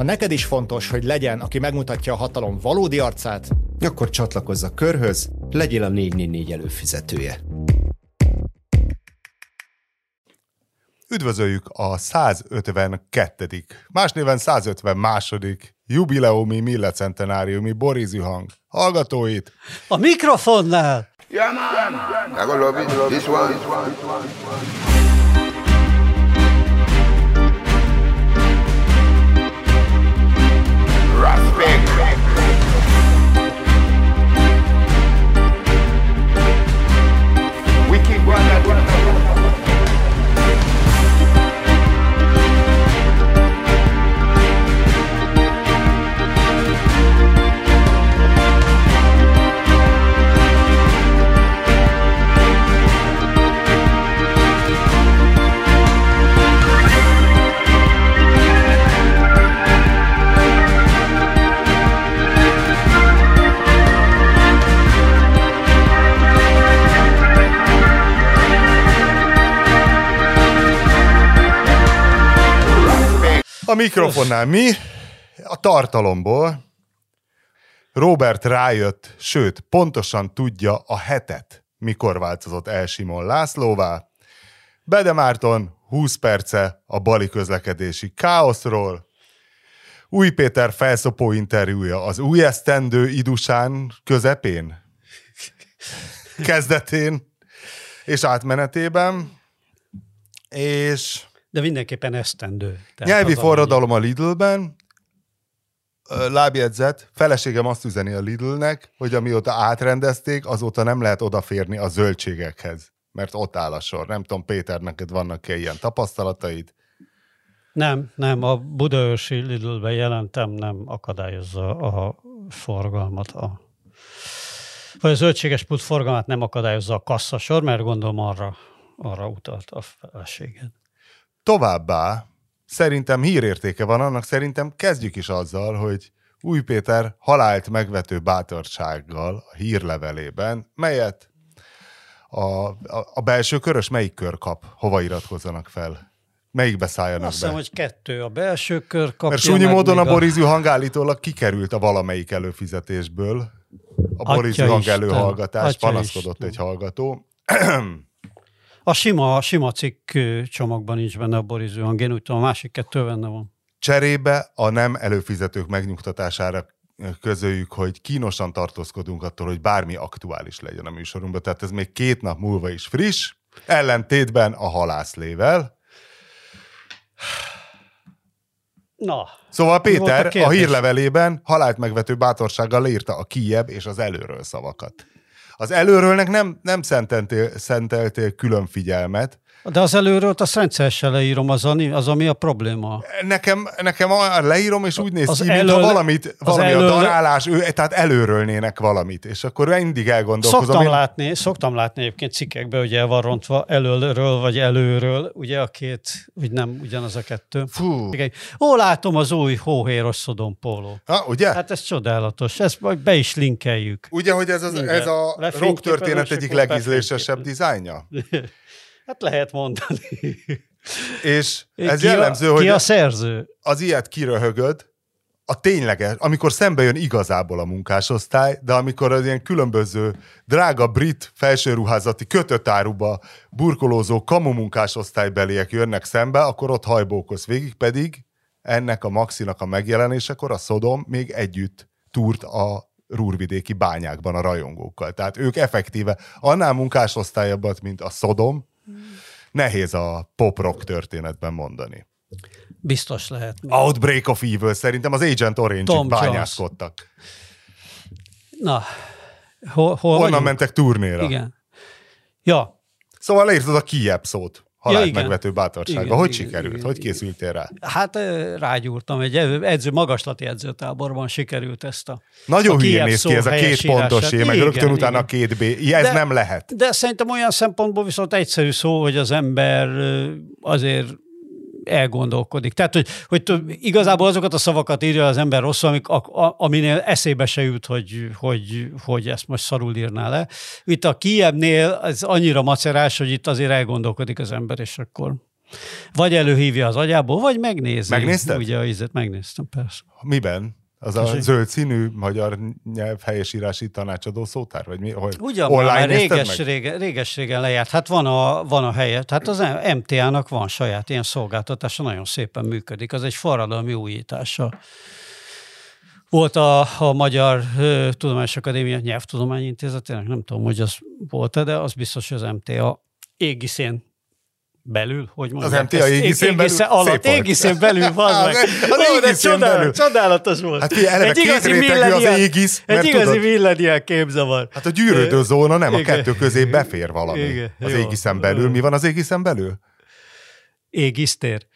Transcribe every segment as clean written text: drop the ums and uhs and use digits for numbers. Ha neked is fontos, hogy legyen, aki megmutatja a hatalom valódi arcát, akkor csatlakozz a körhöz, legyél a 444 előfizetője. Üdvözöljük a 152. másnéven 152. jubileumi millecentenáriumi Borízű hang hallgatóit. A mikrofonnál! Yeah, man! I gonna love it, love this one, this one, this one, this one. A mikrofonnál mi, a tartalomból Robert rájött, sőt, pontosan tudja a hetet, mikor változott el Simon Lászlóvá. Bede Márton 20 perce a bali közlekedési káoszról. Új Péter felszopó interjúja az új esztendő idusán közepén, kezdetén és átmenetében, és... De mindenképpen esztendő. Nyelvi forradalom a Lidlben, lábjegyzet, feleségem azt üzeni a Lidlnek, hogy amióta átrendezték, azóta nem lehet odaférni a zöldségekhez, mert ott áll a sor. Nem tudom, Péter, neked vannak-e ilyen tapasztalataid? Nem, a budaörsi Lidlben jelentem nem akadályozza a forgalmat. Vagy a zöldséges pult forgalmat nem akadályozza a kasszasor, mert gondolom arra utalt a feleséged. Továbbá szerintem hírértéke van annak, szerintem kezdjük is azzal, hogy Új Péter halált megvető bátorsággal a hírlevelében, melyet a belső körös melyik kör kap, hova iratkozzanak fel? Melyikbe szálljanak be? Azt hiszem, hogy kettő a belső kör kapja. Mert súnyi módon a Borízű hang állítólag kikerült a valamelyik előfizetésből. A Borízű hang előhallgatás, panaszkodott egy hallgató. A sima cikk csomagban nincs benne a Borízű hang, én úgy tudom, a másik kettő benne van. Cserébe a nem előfizetők megnyugtatására közöljük, hogy kínosan tartózkodunk attól, hogy bármi aktuális legyen a műsorunkban, tehát ez még 2 nap múlva is friss, ellentétben a halászlével. Na. Szóval Péter a hírlevelében halált megvető bátorsággal leírta a kijjebb és az előről szavakat. Az előrőlnek nem szenteltél külön figyelmet. De az előrőt azt rendszeresen leírom, az ami a probléma. Nekem leírom, és úgy néz ki, mintha valami a darálás, tehát előrölnének valamit, és akkor mindig elgondolkozom. Szoktam látni egyébként cikkekben, ugye el van rontva elölről vagy előről, ugye a két, úgy nem ugyanaz a kettő. Fú. Ó, látom az új hóhéros Szodom póló. Ugye? Hát ez csodálatos, ezt majd be is linkeljük. Ugye, hogy ez a rock történet egyik legízlésesebb dizájnja? Hát lehet mondani. És ez jellemző, hogy a szerző? Az ilyet kiröhögöd, a tényleges, amikor szembe jön igazából a munkásosztály, de amikor az ilyen különböző drága brit felsőruházati kötötáruba burkolózó kamu munkásosztálybeliek jönnek szembe, akkor ott hajbókoz végig, pedig ennek a Maxinak a megjelenésekor a Szodom még együtt túrt a rúrvidéki bányákban a rajongókkal. Tehát ők effektíve annál munkásosztályabbat, mint a Szodom, nehéz a pop-rock történetben mondani. Biztos lehet. Outbreak of Evil, szerintem az Agent Orange-ig bányászkodtak. Na, honnan mentek turnéra? Igen. Ja. Szóval leírtad a Kiev szót, halált megvető bátorsága. Hogy sikerült? Hogy készültél rá? Hát rágyúrtam, egy magaslati edzőtáborban sikerült ezt a nagyon hülyén néz ki ez a 2 pontos meg rögtön utána a 2B. Ez nem lehet. De szerintem olyan szempontból viszont egyszerű szó, hogy az ember azért elgondolkodik. Tehát, hogy igazából azokat a szavakat írja az ember rosszul, aminél eszébe se jut, hogy ezt most szarul írná le. Itt a Kijevnél ez annyira macerás, hogy itt azért elgondolkodik az ember, és akkor... Vagy előhívja az agyából, vagy megnézi. Megnézted? Ugye a ízet, megnéztem, persze. Miben? Az a zöld színű magyar nyelv helyesírási tanácsadó szótár? Vagy mi? Ugyan, online réges-régen lejárt. Hát van a helye, hát az MTA-nak van saját ilyen szolgáltatása, nagyon szépen működik. Az egy forradalmi újítása. Volt a Magyar Tudományos Akadémia Nyelvtudományi Intézetének, nem tudom, hogy az volt-e, de az biztos, hogy az MTA égiszén belül, hogy mondják. Az MTA égiszén belül? Égiszén belül, van meg. Csodálatos volt. Hát figyelj, eleve két rétegű az égisz. Egy igazi millenial képzavar. Hát a gyűrődő zóna nem, a kettő közé befér valami. Az égiszen belül. Mi van az égiszen belül? Égisztér.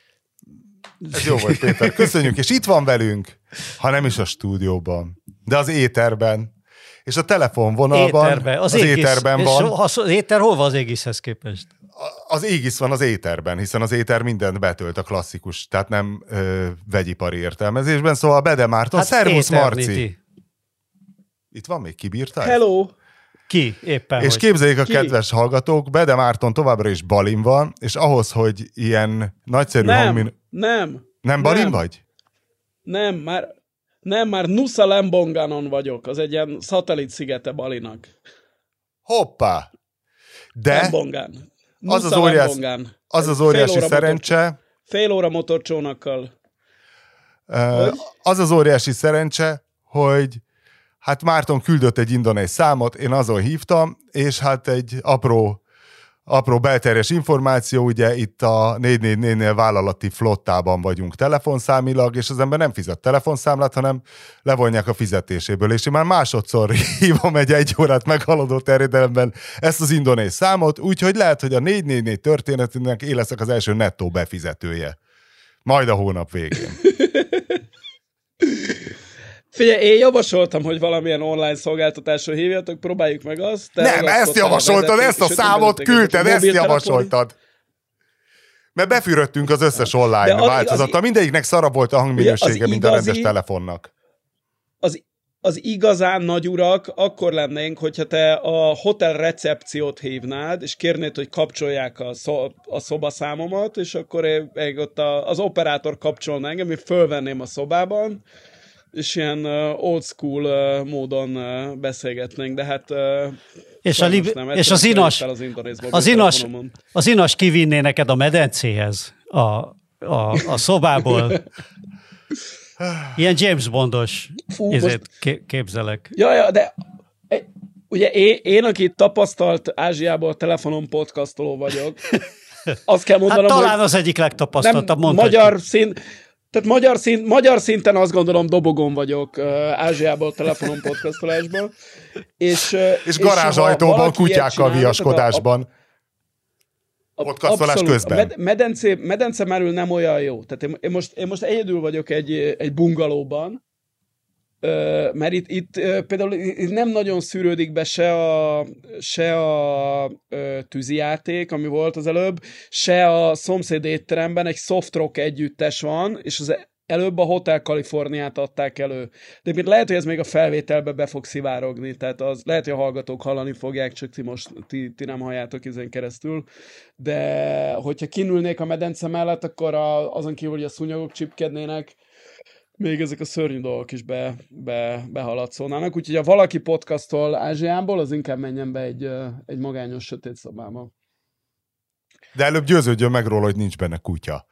Ez jó volt, Péter. Köszönjük, és itt van velünk, ha nem is a stúdióban, de az éterben, és a telefonvonalban, az éterben van. És az éter hol van az égiszhez képest? Az égisz van az éterben, hiszen az éter mindent betölt, a klasszikus, tehát nem vegyipari értelmezésben, szóval Bede Márton, hát szervusz Marci! Itt van még, kibírtál? Hello! Ki? Éppen és hogy. Képzeljék a kedves hallgatók, Bede Márton továbbra is balin van, és ahhoz, hogy ilyen nagyszerű Nem balin vagy? Nem, már Nusa Lembonganon vagyok. Az egy ilyen szatellit szigete Balinak. Hoppá! De Lembongan. Az óriási szerencse. Fél óra motorcsónakkal. Az az óriási szerencse, hogy hát Márton küldött egy indonéz számot, én azon hívtam, és hát egy apró belterjes információ, ugye itt a 444-nél vállalati flottában vagyunk telefonszámilag, és az ember nem fizet telefonszámlát, hanem levonják a fizetéséből, és én már másodszor hívom egy órát meghaladó terjedelemben ezt az indonéz számot, úgyhogy lehet, hogy a 444 történetének én leszek az első nettó befizetője. Majd a hónap végén. Figyelj, én javasoltam, hogy valamilyen online szolgáltatásra hívjatok, próbáljuk meg azt. Nem, ezt javasoltad, ezt a számot küldted, ezt javasoltad. Mert befűröttünk az összes online változattal, mindegyiknek szarabb volt a hangminősége, mint a rendes telefonnak. Az igazán nagy urak akkor lennénk, hogyha te a hotel recepciót hívnád, és kérnéd, hogy kapcsolják a szobaszámomat, és akkor én ott az operátor kapcsolna engem, én fölvenném a szobában, és ilyen old school módon beszélgetnénk, de hát és az inas kivinné neked a medencéhez a szobából. Ilyen James Bondos képzelek. Ja, de ugye én, aki tapasztalt Ázsiából telefonon podcastoló vagyok, azt kell mondanom, hát talán az egyik legtapasztaltabb, mondhatjuk. Tehát magyar szinten azt gondolom, dobogon vagyok Ázsiából, telefonon, podcastolásban. És garázsajtóban, kutyákkal viaskodásban. Podcastolás közben. A medence merül nem olyan jó. Tehát én most egyedül vagyok egy bungalóban, mert itt például itt nem nagyon szűrődik be se a tűzijáték, ami volt az előbb, se a szomszéd étteremben egy soft rock együttes van, és az előbb a Hotel Kaliforniát adták elő. De lehet, hogy ez még a felvételbe be fog szivárogni, tehát lehet, hogy a hallgatók hallani fogják, csak ti nem halljátok ezen keresztül, de hogyha kinülnék a medence mellett, akkor azon kívül, hogy a szúnyogok csipkednének, még ezek a szörnyű dolgok is behaladszolnának, úgyhogy ha valaki podcastol Ázsiából, az inkább menjen be egy magányos sötét szobába. De előbb győződjön meg róla, hogy nincs benne kutya.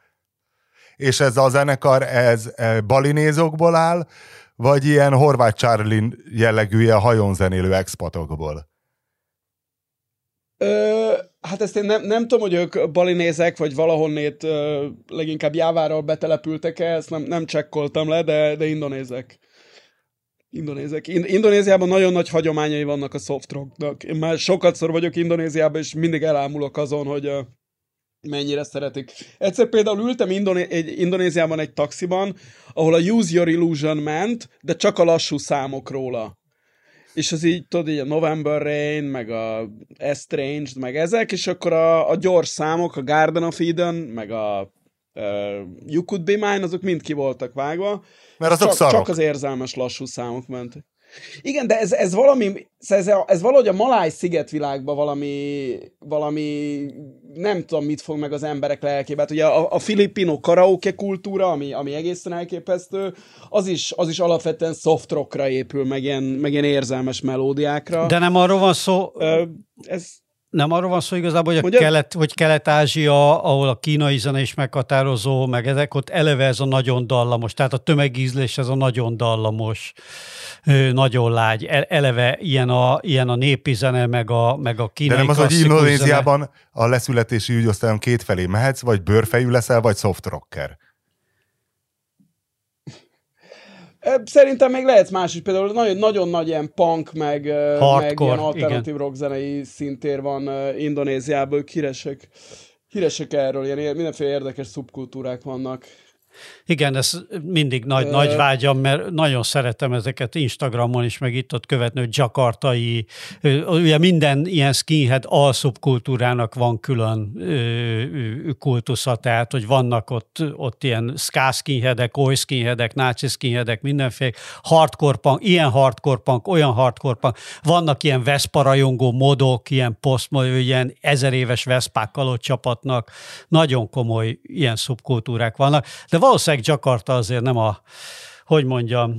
És ez a zenekar, ez balinézokból áll, vagy ilyen Horváth Charlin jellegű a hajón zenélő expatokból? Hát ezt én nem tudom, hogy ők balinézek, vagy valahonnét leginkább Jáváról betelepültek-e, ezt nem csekkoltam le, de indonézek. Indonéziában nagyon nagy hagyományai vannak a soft rocknak. Én már sokatszor vagyok Indonéziában, és mindig elámulok azon, hogy mennyire szeretik. Egyszer például ültem Indonéziában egy taxiban, ahol a Use Your Illusion ment, de csak a lassú számok róla. És az így, tudod, így a November Rain, meg a Estranged, meg ezek, és akkor a gyors számok, a Garden of Eden, meg a You Could Be Mine, azok mind ki voltak vágva. Mert azok csak az érzelmes lassú számok mentek. Igen, de ez valami, ez valahogy a maláj szigetvilágban valami nem tudom mit fog meg az emberek lelkébe. Hát ugye a filipino karaoke kultúra, ami egészen elképesztő, az is alapvetően soft rockra épül, meg ilyen érzelmes melódiákra. De nem arról van szó... Nem arról van szó igazából, hogy Kelet-Ázsia, ahol a kínai zene is meghatározó, meg ezek, ott eleve ez a nagyon dallamos, tehát a tömegízlés ez a nagyon dallamos, nagyon lágy. Eleve ilyen a népi zene, meg a kínai. De nem az, hogy Indonéziában a leszületési ügyosztályon kétfelé mehetsz, vagy bőrfejű leszel, vagy soft rocker. Szerintem még lehet más is, például nagyon nagy ilyen punk, meg ilyen alternatív rockzenei szintér van Indonéziában, ők híresek erről, ilyen mindenféle érdekes szubkultúrák vannak. Igen, ez mindig nagy vágyam, mert nagyon szeretem ezeket Instagramon is, meg itt ott követni, hogy jakartai, ugye minden ilyen skinhead alszubkultúrának van külön kultusza, tehát, hogy vannak ott ilyen ska skinheadek, oi skinheadek, náci skinheadek, mindenféle, hardcore punk, ilyen hardcore punk, olyan hardcore punk, vannak ilyen veszparajongó modok, ilyen posztmod, ilyen 1000 éves veszpákkal ott csapatnak, nagyon komoly ilyen szubkultúrák vannak, de valószínűleg Jakarta azért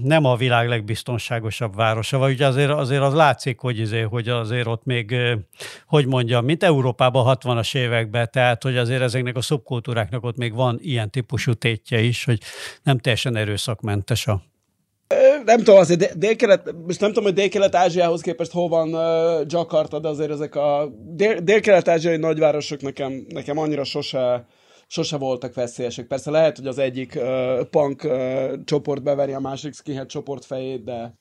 nem a világ legbiztonságosabb városa, vagy ugye azért az látszik, hogy azért ott még, mint Európában 60-as években, tehát hogy azért ezeknek a szubkultúráknak ott még van ilyen típusú tétje is, hogy nem teljesen erőszakmentes a... Nem tudom, azért most nem tudom, hogy Dél-Kelet-Ázsiához képest hol van Jakarta, de azért ezek a Dél-Kelet-Ázsiai nagyvárosok nekem annyira sose voltak veszélyesek. Persze lehet, hogy az egyik punk csoport beveri a másik skinhead csoport fejét, de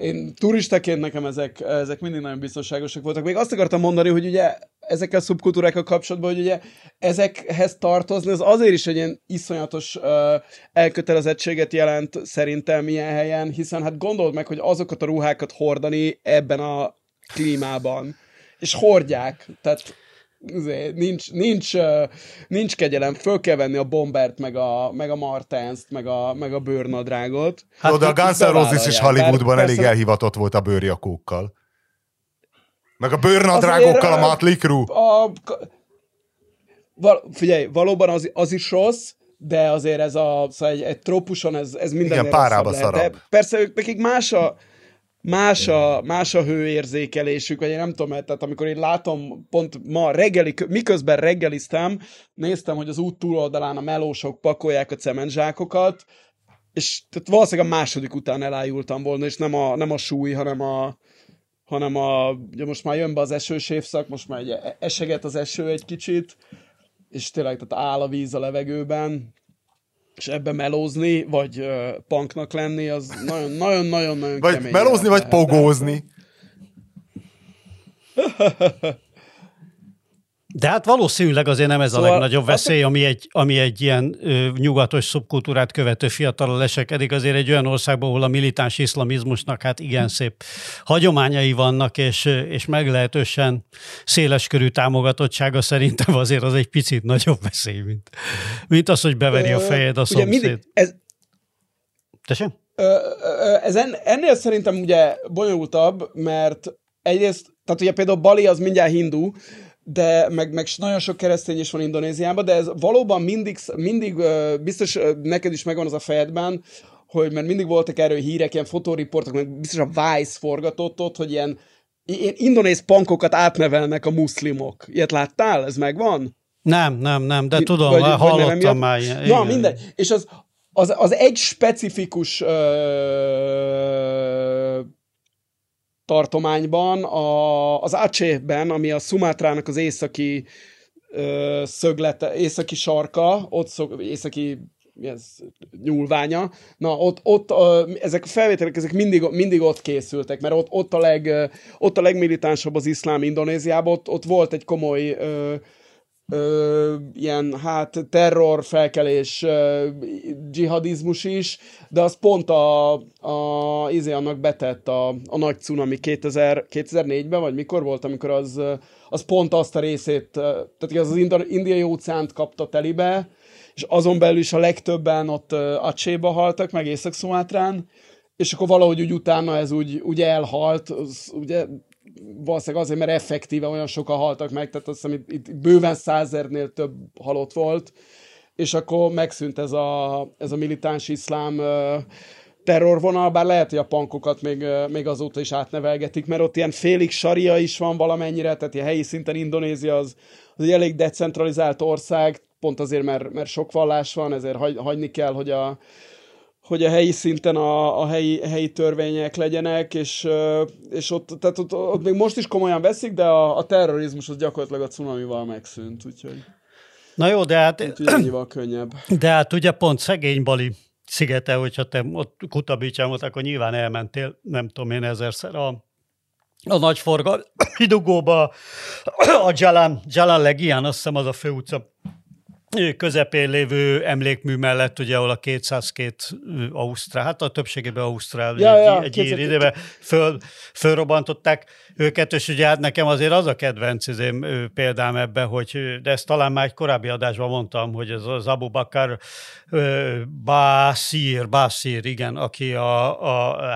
én turistaként nekem ezek mindig nagyon biztonságosak voltak. Még azt akartam mondani, hogy ugye ezekkel a szubkultúrákkal kapcsolatban, hogy ugye ezekhez tartozni, az azért is egy ilyen iszonyatos elkötelezettséget jelent szerintem ilyen helyen, hiszen hát gondold meg, hogy azokat a ruhákat hordani ebben a klímában. És hordják. Tehát Nincs kegyelem, föl kell venni a bombert, meg a Martenst, meg a bőrnadrágot. Hát de a Guns N' Roses is Hollywoodban elég elhivatott volt a bőrjakókkal. Meg a bőrnadrágokkal, a Matt Lee Crew. Figyelj, valóban az is rossz, de azért ez egy trópuson ez mindennél rosszabb. Igen, párába szarabb. Persze nekik más a hőérzékelésük, vagy én nem tudom, tehát amikor én látom, pont ma miközben reggeliztem, néztem, hogy az út túloldalán a melósok pakolják a cementzsákokat, és tehát valószínűleg a második után elájultam volna, és nem a súly, hanem a most már jön be az esős évszak, most már eseget az eső egy kicsit, és tényleg tehát áll a víz a levegőben, és ebben melózni, vagy punknak lenni, az nagyon-nagyon-nagyon kemény. Vagy melózni, vagy pogózni. De hát valószínűleg azért nem ez a legnagyobb veszély, ami egy ilyen nyugatos szubkultúrát követő fiatalra lesekedik, azért egy olyan országban, ahol a militáns iszlamizmusnak hát igen szép hagyományai vannak, és meglehetősen széleskörű támogatottsága, szerintem azért az egy picit nagyobb veszély, mint az, hogy beveri a fejed a szomszéd. Tessék? Ez ennél szerintem ugye bonyolultabb, mert egyrészt, tehát ugye például Bali az mindjárt hindu, de meg nagyon sok keresztény is van Indonéziában, de ez valóban mindig biztos neked is megvan az a fejedben, hogy mert mindig voltak erről hírek, ilyen fotóriportok, meg biztos a Vice forgatott ott, hogy ilyen indonéz punkokat átnevelnek a muszlimok. Ilyet láttál? Ez megvan? Nem, de tudom, hallottam már. Na, mindegy. És az egy specifikus tartományban, az Aceh-ben, ami a Sumátrának az északi szöglete, északi sarka, északi nyúlványa, na ott ezek a felvételek mindig ott készültek, mert ott a legmilitánsabb az iszlám Indonéziában, ott volt egy komoly ilyen, hát terrorfelkelés, dzsihadizmus is, de az pont annak betett a nagy cunami 2004-ben, vagy mikor volt, amikor az pont azt a részét, tehát az indiai óceánt kapta telibe, és azon belül is a legtöbben ott Aceh-ba haltak, meg Észak-Szumátrán, és akkor valahogy úgy utána ez úgy elhalt, az, ugye valószínűleg azért, mert effektíve olyan sokan haltak meg, tehát azt hiszem itt bőven 100 000-nél több halott volt, és akkor megszűnt ez a militáns iszlám terrorvonal, bár lehet, hogy a pankokat még azóta is átnevelgetik, mert ott ilyen félig saria is van valamennyire, tehát ilyen helyi szinten Indonézia az egy elég decentralizált ország, pont azért, mert sok vallás van, ezért hagyni kell, hogy a helyi szinten a helyi törvények legyenek, és ott, tehát ott még most is komolyan veszik, de a terrorizmus az gyakorlatilag a cunamival megszűnt, úgyhogy... Na jó, de hát... Úgyhogy könnyebb. De hát ugye pont szegény Bali szigete, hogyha te ott Kutabícsán volt, akkor nyilván elmentél, nem tudom én, ezerszer a nagy forgalmi dugóba, a Jalan Legian, azt hiszem az a főutca közepén lévő emlékmű mellett, ugye, ahol a 202 ausztrál, hát a többségében ausztrál, egy ír időben fölrobbantották őket, és ugye hát nekem azért az a kedvenc példám ebben, hogy, de ezt talán már egy korábbi adásban mondtam, hogy ez az Abu Bakar Bashir, igen, aki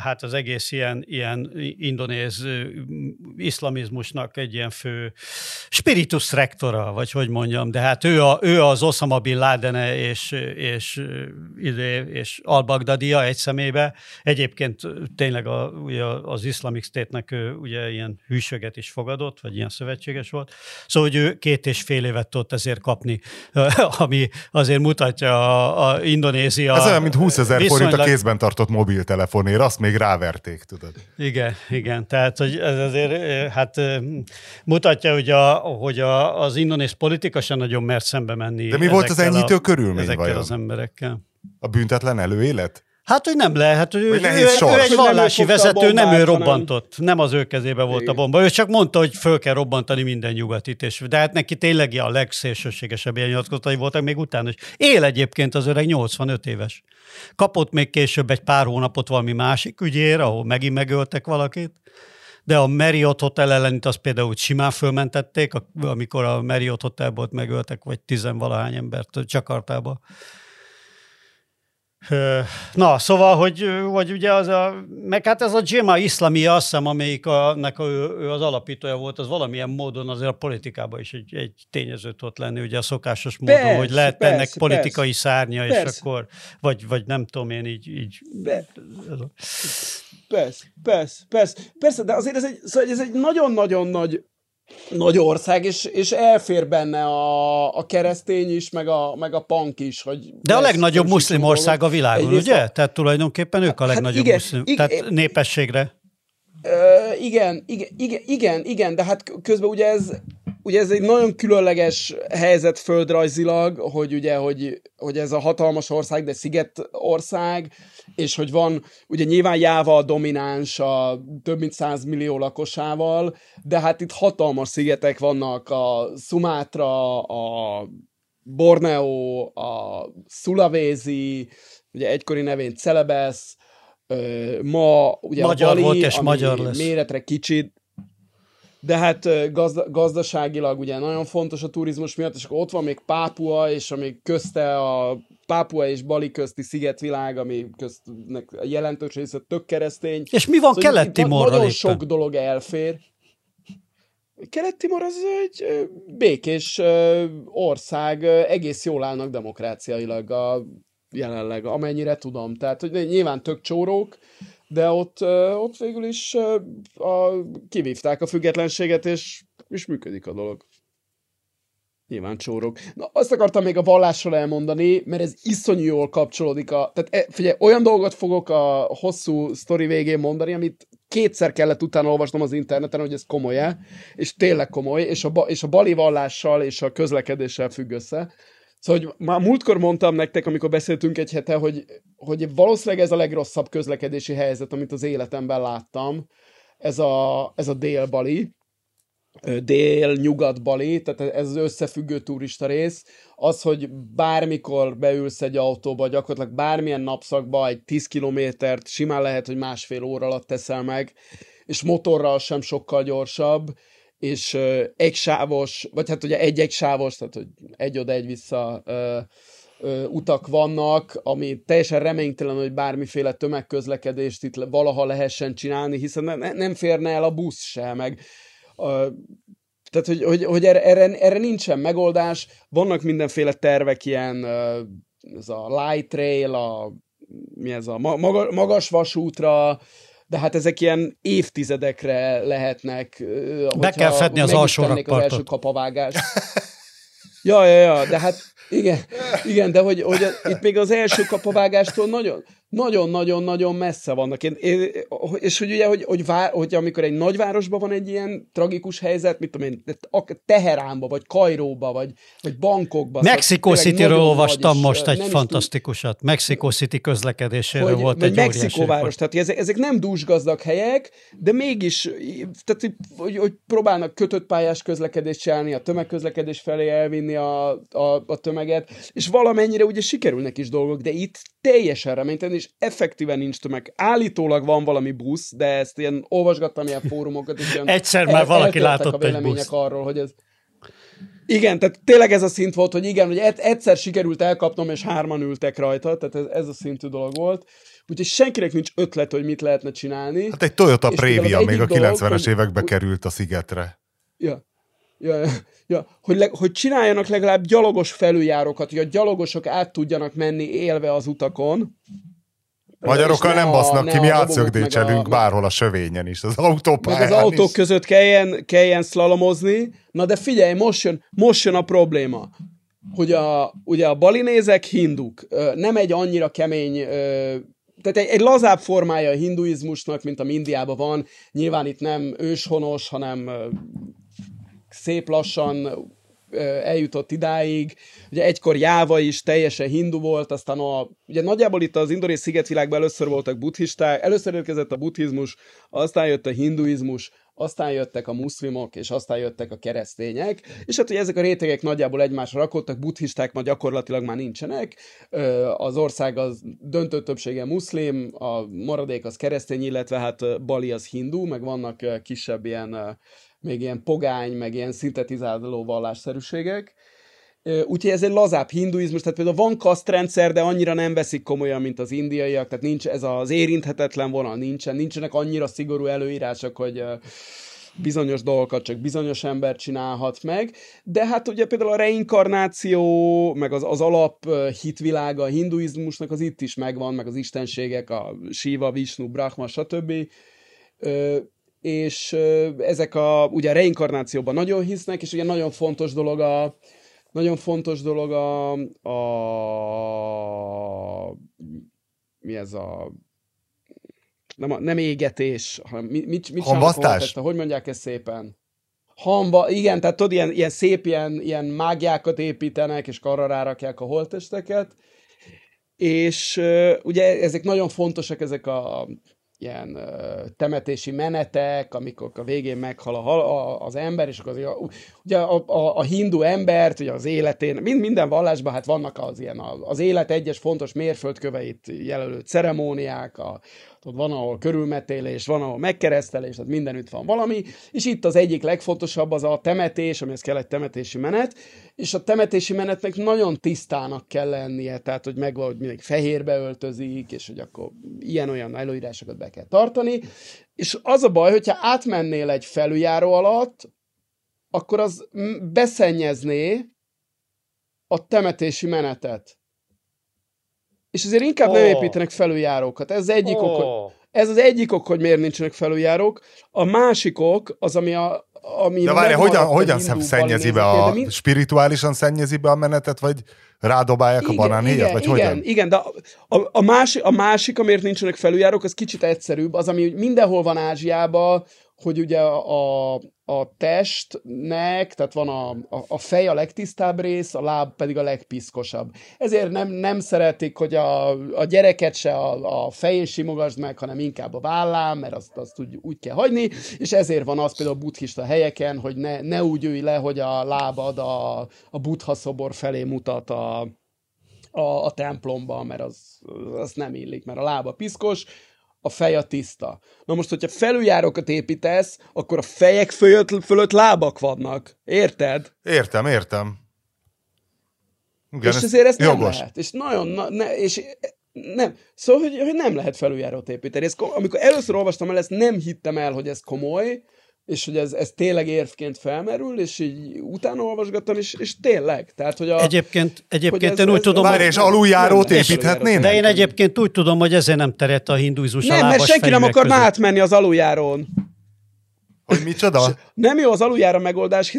hát az egész ilyen indonéz iszlamizmusnak egy ilyen fő spiritus rektora, vagy hogy mondjam, de hát ő az Osama Bin Laden és al-Baghdadiya egy személybe. Egyébként tényleg ugye az Islamic State-nek ugye ilyen hűsöget is fogadott, vagy ilyen szövetséges volt. Szóval, hogy ő 2,5 évet tudott ezért kapni, ami azért mutatja a Indonézia... Ez olyan, mint 20 000 forint a kézben tartott mobiltelefonért, azt még ráverték, tudod. Igen. Tehát, hogy ez azért hát mutatja, hogy, az indonéz politika sem nagyon mert szembe menni. De mi volt az enyhítő körülmény ezekkel az emberekkel? A büntetlen előélet? Hát, hogy nem lehet, hogy ő egy vallási vezető, nem ő robbantott, nem az ő kezébe volt a bomba. Ő csak mondta, hogy föl kell robbantani minden nyugatit, de hát neki tényleg a legszélsőségesebb ilyen nyilatkozatai voltak még utána is. Él egyébként az öreg, 85 éves. Kapott még később egy pár hónapot valami másik ügyér, ahol megint megöltek valakit. De a Marriott Hotel ellenit azt például simán fölmentették, amikor a Marriott Hotelból megöltek, vagy 10-valahány embert Jakartába. Na, szóval, hogy ugye meg hát ez a Jemaah Islamiyah, azt hiszem, amelyiknek ő az alapítója volt, az valamilyen módon azért a politikában is egy tényező tudott lenni, ugye a szokásos módon, persze, hogy lehet ennek politikai szárnya, persze. És akkor, vagy nem tudom én így... Persze, de azért ez egy nagyon-nagyon nagy ország, és elfér benne a keresztény is, meg a punk is. De a legnagyobb muszlim ország a világon, ugye? Tehát tulajdonképpen ők a legnagyobb muszlim, tehát népességre. Igen, de hát közben ugye ez egy nagyon különleges helyzet földrajzilag, hogy ez a hatalmas ország, de szigetország, és hogy van, ugye nyilván Jáva a domináns a több mint 100 millió lakosával, de hát itt hatalmas szigetek vannak, a Sumatra, a Borneo, a Sulawesi, ugye egykori nevén Celebesz, ma ugye magyar a Bali, volt és ami magyar lesz. Méretre kicsit, de hát gazdaságilag ugye nagyon fontos a turizmus miatt, és akkor ott van még Papuá, és ami közte a Papuá és Bali közti szigetvilág, ami köztnek a jelentős része tök keresztény. És mi van szóval Kelettimorral? Nagyon sok dolog elfér. Kelettimor az egy békés ország, egész jól állnak demokráciailag jelenleg, amennyire tudom. Tehát, hogy nyilván tök csórók, de ott végül is kivívták a függetlenséget, és működik a dolog. Nyilván csórok. Na, azt akartam még a vallásról elmondani, mert ez iszonyú jól kapcsolódik. Tehát figyelj, olyan dolgot fogok a hosszú sztori végén mondani, amit kétszer kellett utána olvasnom az interneten, hogy ez komoly-e, és tényleg komoly, és a bali vallással és a közlekedéssel függ össze. Szóval, hogy már múltkor mondtam nektek, amikor beszéltünk egy hete, hogy valószínűleg ez a legrosszabb közlekedési helyzet, amit az életemben láttam, ez a dél-bali, dél-nyugat-bali, tehát ez az összefüggő turista rész, az, hogy bármikor beülsz egy autóba, gyakorlatilag bármilyen napszakba egy 10 kilométert simán lehet, hogy 1,5 óra alatt teszel meg, és motorral sem sokkal gyorsabb, és egysávos, vagy hát ugye egy-egy sávos, tehát hogy egy oda, egy vissza utak vannak, ami teljesen reménytelen, hogy bármiféle tömegközlekedést itt valaha lehessen csinálni, hiszen nem férne el a busz sem, meg tehát, hogy erre nincsen megoldás. Vannak mindenféle tervek, ilyen ez a light rail, magas vasútra, de hát ezek ilyen évtizedekre lehetnek. Be kell fedni az alsó rakpartot. Az első kapavágás. Ja, de hát igen, de hogy itt még az első kapavágástól nagyon-nagyon-nagyon messze vannak. És hogy ugye, hogy amikor egy nagyvárosban van egy ilyen tragikus helyzet, mit tudom én, Teheránban, vagy Kairóban, vagy Bangkokban. Mexico Cityről olvastam most egy fantasztikusat. Mexico City közlekedéséről volt egy óriási. Mexikóváros, tehát ezek nem dúsgazdag helyek, de mégis, tehát hogy próbálnak kötött pályás közlekedést csinálni, a tömegközlekedés felé elvinni a tömeget, és valamennyire ugye sikerülnek is dolgok, de itt teljesen reménytelen, és effektíven nincs tömeg. Állítólag van valami busz, de ezt ilyen olvasgattam ilyen fórumokat, és ilyen egyszer már valaki látott egy buszt. Arról, hogy ez... Igen, tehát tényleg ez a szint volt, hogy igen, hogy egyszer sikerült elkapnom, és hárman ültek rajta, tehát ez a szintű dolog volt. Úgyhogy senkinek nincs ötlet, hogy mit lehetne csinálni. Hát egy Toyota Previa még a 90-es években került a szigetre. Ja. Hogy csináljanak legalább gyalogos felüljárókat, hogy a gyalogosok át tudjanak menni élve az utakon. Magyarokkal nem basznak ki, mi átszögdécselünk bárhol a sövényen is, az autópályán is. Meg az autók között kelljen szlalomozni. Na de figyelj, most jön a probléma, hogy ugye a balinézek hinduk, nem egy annyira kemény... Tehát egy lazább formája a hinduizmusnak, mint ami Indiában van. Nyilván itt nem őshonos, hanem... szép lassan eljutott idáig. Ugye egykor Jáva is teljesen hindu volt, aztán ugye nagyjából itt az indonéz szigetvilágban először voltak buddhisták, először érkezett a buddhizmus, aztán jött a hinduizmus, aztán jöttek a muszlimok, és aztán jöttek a keresztények, és hát ugye ezek a rétegek nagyjából egymásra rakottak, buddhisták ma gyakorlatilag már nincsenek, az ország az döntő többsége muszlim, a maradék az keresztény, illetve hát Bali az hindu, meg vannak kisebb ilyen még ilyen pogány, meg ilyen szintetizáló vallásszerűségek. Úgyhogy ez egy lazább hinduizmus, tehát például van kasztrendszer, de annyira nem veszik komolyan, mint az indiaiak, tehát nincs ez az érinthetetlen vonal, nincsenek annyira szigorú előírások, hogy bizonyos dolgokat csak bizonyos ember csinálhat meg, de hát ugye például a reinkarnáció, meg az alap hitvilága a hinduizmusnak az itt is megvan, meg az istenségek, a Shiva, Vishnu, Brahma, stb., és ezek ugye a reinkarnációban nagyon hisznek, és ugye nagyon fontos dolog a mi ez a nem égetés, hanem mit hamvasztás? Hogy mondják ezt szépen? Igen, tehát tudod, ilyen szép, ilyen mágiákat építenek, és karra rárakják a holttesteket, és ugye ezek nagyon fontosak, ezek a ilyen temetési menetek, amikor a végén meghal az ember, és akkor ugye a hindu embert, ugye az életén, minden vallásban hát vannak az ilyen az élet egyes fontos mérföldköveit jelölő ceremóniák, van, ahol körülmetélés, van, ahol megkeresztelés, tehát mindenütt van valami, és itt az egyik legfontosabb az a temetés, amihez kell egy temetési menet, és a temetési menetnek nagyon tisztának kell lennie, tehát, hogy megvan, hogy mindig fehérbe öltözik, és hogy akkor ilyen-olyan előírásokat be kell tartani, és az a baj, hogyha átmennél egy felüljáró alatt, akkor az beszennyezné a temetési menetet. És azért inkább nem építenek felüljárókat. Ez az egyik ok, hogy miért nincsenek felüljárók. A másik ok az, ami de várja, hogyan szennyezi be spirituálisan szennyezi be a menetet, vagy rádobálják a banánéjat, vagy hogyan? Igen, de a másik, amiért nincsenek felüljárók, az kicsit egyszerűbb. Az, ami mindenhol van Ázsiában, hogy ugye a testnek, tehát van a fej a legtisztább rész, a láb pedig a legpiszkosabb. Ezért nem szeretik, hogy a gyereket se a fején simogasd meg, hanem inkább a vállán, mert azt úgy kell hagyni, és ezért van az például a buddhista helyeken, hogy ne úgy ülj le, hogy a lábad a buddha szobor felé mutat a templomba, mert az nem illik, mert a lába piszkos, a fej a tiszta. Na most, hogyha felüljárókat építesz, akkor a fejek fölött lábak vannak. Érted? Értem. Igen, és azért ez nem lehet. És nagyon, nem. Szóval, hogy nem lehet felüljárót építeni. Amikor először olvastam el, ezt nem hittem el, hogy ez komoly, és hogy ez tényleg érvként felmerül, és így utána olvasgattam, és tényleg. Tehát, hogy egyébként én úgy tudom... Várj, és aluljárót építhetnének? De én egyébként úgy tudom, hogy ezért nem terjedt a hinduizmus a lábas fejűek között. Nem, mert senki nem akarna átmenni az aluljárón. Hogy micsoda? Nem jó az aluljára megoldás,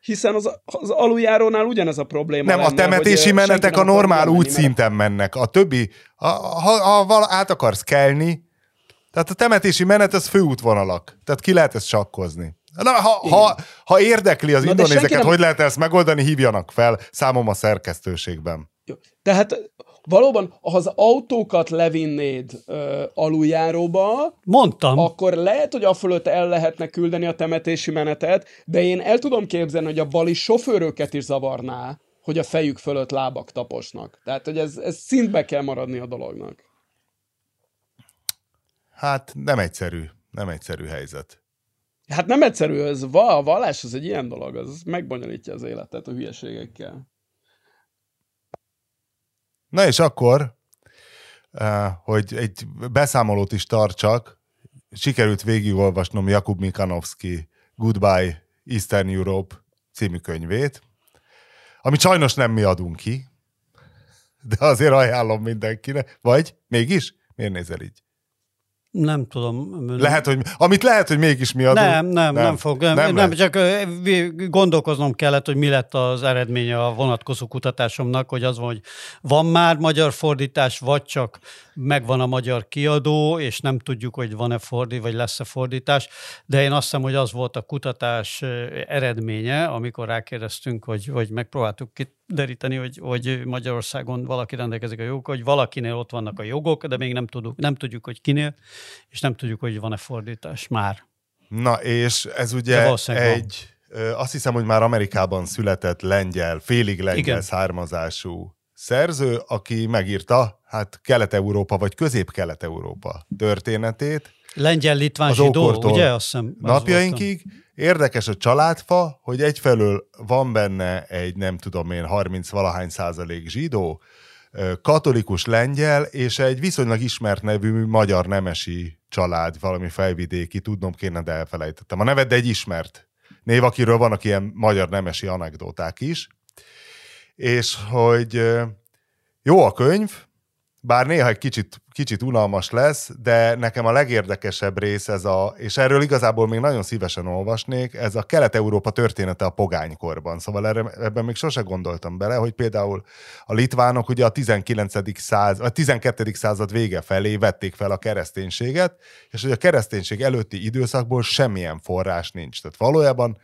hiszen az aluljárónál ugyanez a probléma. Nem, lenne, a temetési menetek a normál úgy szinten mennek. A többi, ha át akarsz kelni, tehát a temetési menet, ez főútvonalak. Tehát ki lehet ezt sakkozni. Na, ha érdekli az indonézeket, hogy lehet ezt megoldani, hívjanak fel számom a szerkesztőségben. Jó. Tehát valóban, ha az autókat levinnéd aluljáróba, akkor lehet, hogy afölött el lehetne küldeni a temetési menetet, de én el tudom képzelni, hogy a bali sofőröket is zavarná, hogy a fejük fölött lábak taposnak. Tehát, hogy ez szintbe kell maradni a dolognak. Hát nem egyszerű helyzet. Hát nem egyszerű, a vallás az egy ilyen dolog, az megbonyolítja az életet a hülyeségekkel. Na és akkor, hogy egy beszámolót is tartsak, sikerült végigolvasnom Jakub Mikanovszki Goodbye Eastern Europe című könyvét, amit sajnos nem mi adunk ki, de azért ajánlom mindenkinek. Vagy mégis? Miért nézel így? Nem tudom. Lehet, hogy mégis mi adunk. Nem, csak gondolkoznom kellett, hogy mi lett az eredménye a vonatkozó kutatásomnak, hogy az van, hogy van már magyar fordítás, vagy csak megvan a magyar kiadó, és nem tudjuk, hogy van-e fordítás, vagy lesz-e fordítás, de én azt hiszem, hogy az volt a kutatás eredménye, amikor rákérdeztünk, hogy megpróbáltuk deríteni, hogy Magyarországon valaki rendelkezik a jogok, hogy valakinél ott vannak a jogok, de még nem tudjuk, hogy kinél, és nem tudjuk, hogy van-e fordítás már. Na, és ez ugye egy, azt hiszem, hogy már Amerikában született lengyel, félig lengyel származású szerző, aki megírta, hát Kelet-Európa, vagy Közép-Kelet-Európa történetét. Lengyel-litván zsidó, ugye? Azt hiszem, napjainkig. Érdekes a családfa, hogy egyfelől van benne egy, nem tudom én, 30% zsidó, katolikus lengyel, és egy viszonylag ismert nevű magyar nemesi család, valami felvidéki, tudnom kéne, de elfelejtettem a nevet, de egy ismert név, akiről vannak ilyen magyar nemesi anekdoták is. És hogy jó a könyv, bár néha egy kicsit unalmas lesz, de nekem a legérdekesebb rész ez és erről igazából még nagyon szívesen olvasnék, ez a Kelet-Európa története a pogánykorban. Szóval ebben még sose gondoltam bele, hogy például a litvánok ugye a 12. század vége felé vették fel a kereszténységet, és hogy a kereszténység előtti időszakból semmilyen forrás nincs. Tehát valójában,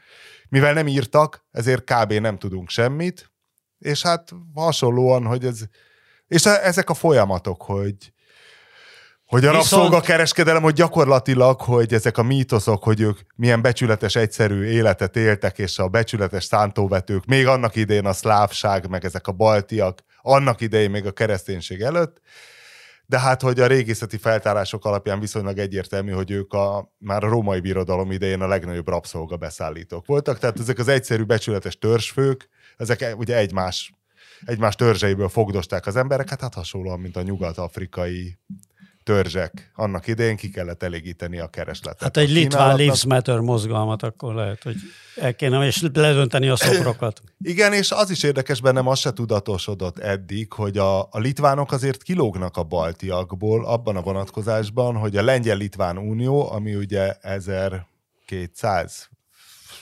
mivel nem írtak, ezért kb. Nem tudunk semmit, és hát hasonlóan, hogy ez... És ezek a folyamatok, hogy a rabszolgakereskedelem, hogy gyakorlatilag, hogy ezek a mítoszok, hogy ők milyen becsületes, egyszerű életet éltek, és a becsületes szántóvetők, még annak idején a szlávság, meg ezek a baltiak, annak idején még a kereszténység előtt, de hát, hogy a régészeti feltárások alapján viszonylag egyértelmű, hogy ők már a római birodalom idején a legnagyobb rabszolgabeszállítók voltak, tehát ezek az egyszerű, becsületes törzsfők, ezek ugye egymás törzseiből fogdosták az embereket, hát hasonlóan, mint a nyugat-afrikai törzsek. Annak idején ki kellett elégíteni a keresletet. Hát egy litván Lives Matter mozgalmat akkor lehet, hogy el kéne, és ledönteni a szobrokat. Igen, és az is érdekes bennem, az se tudatosodott eddig, hogy a litvánok azért kilógnak a baltiakból abban a vonatkozásban, hogy a Lengyel-Litván Unió, ami ugye 1200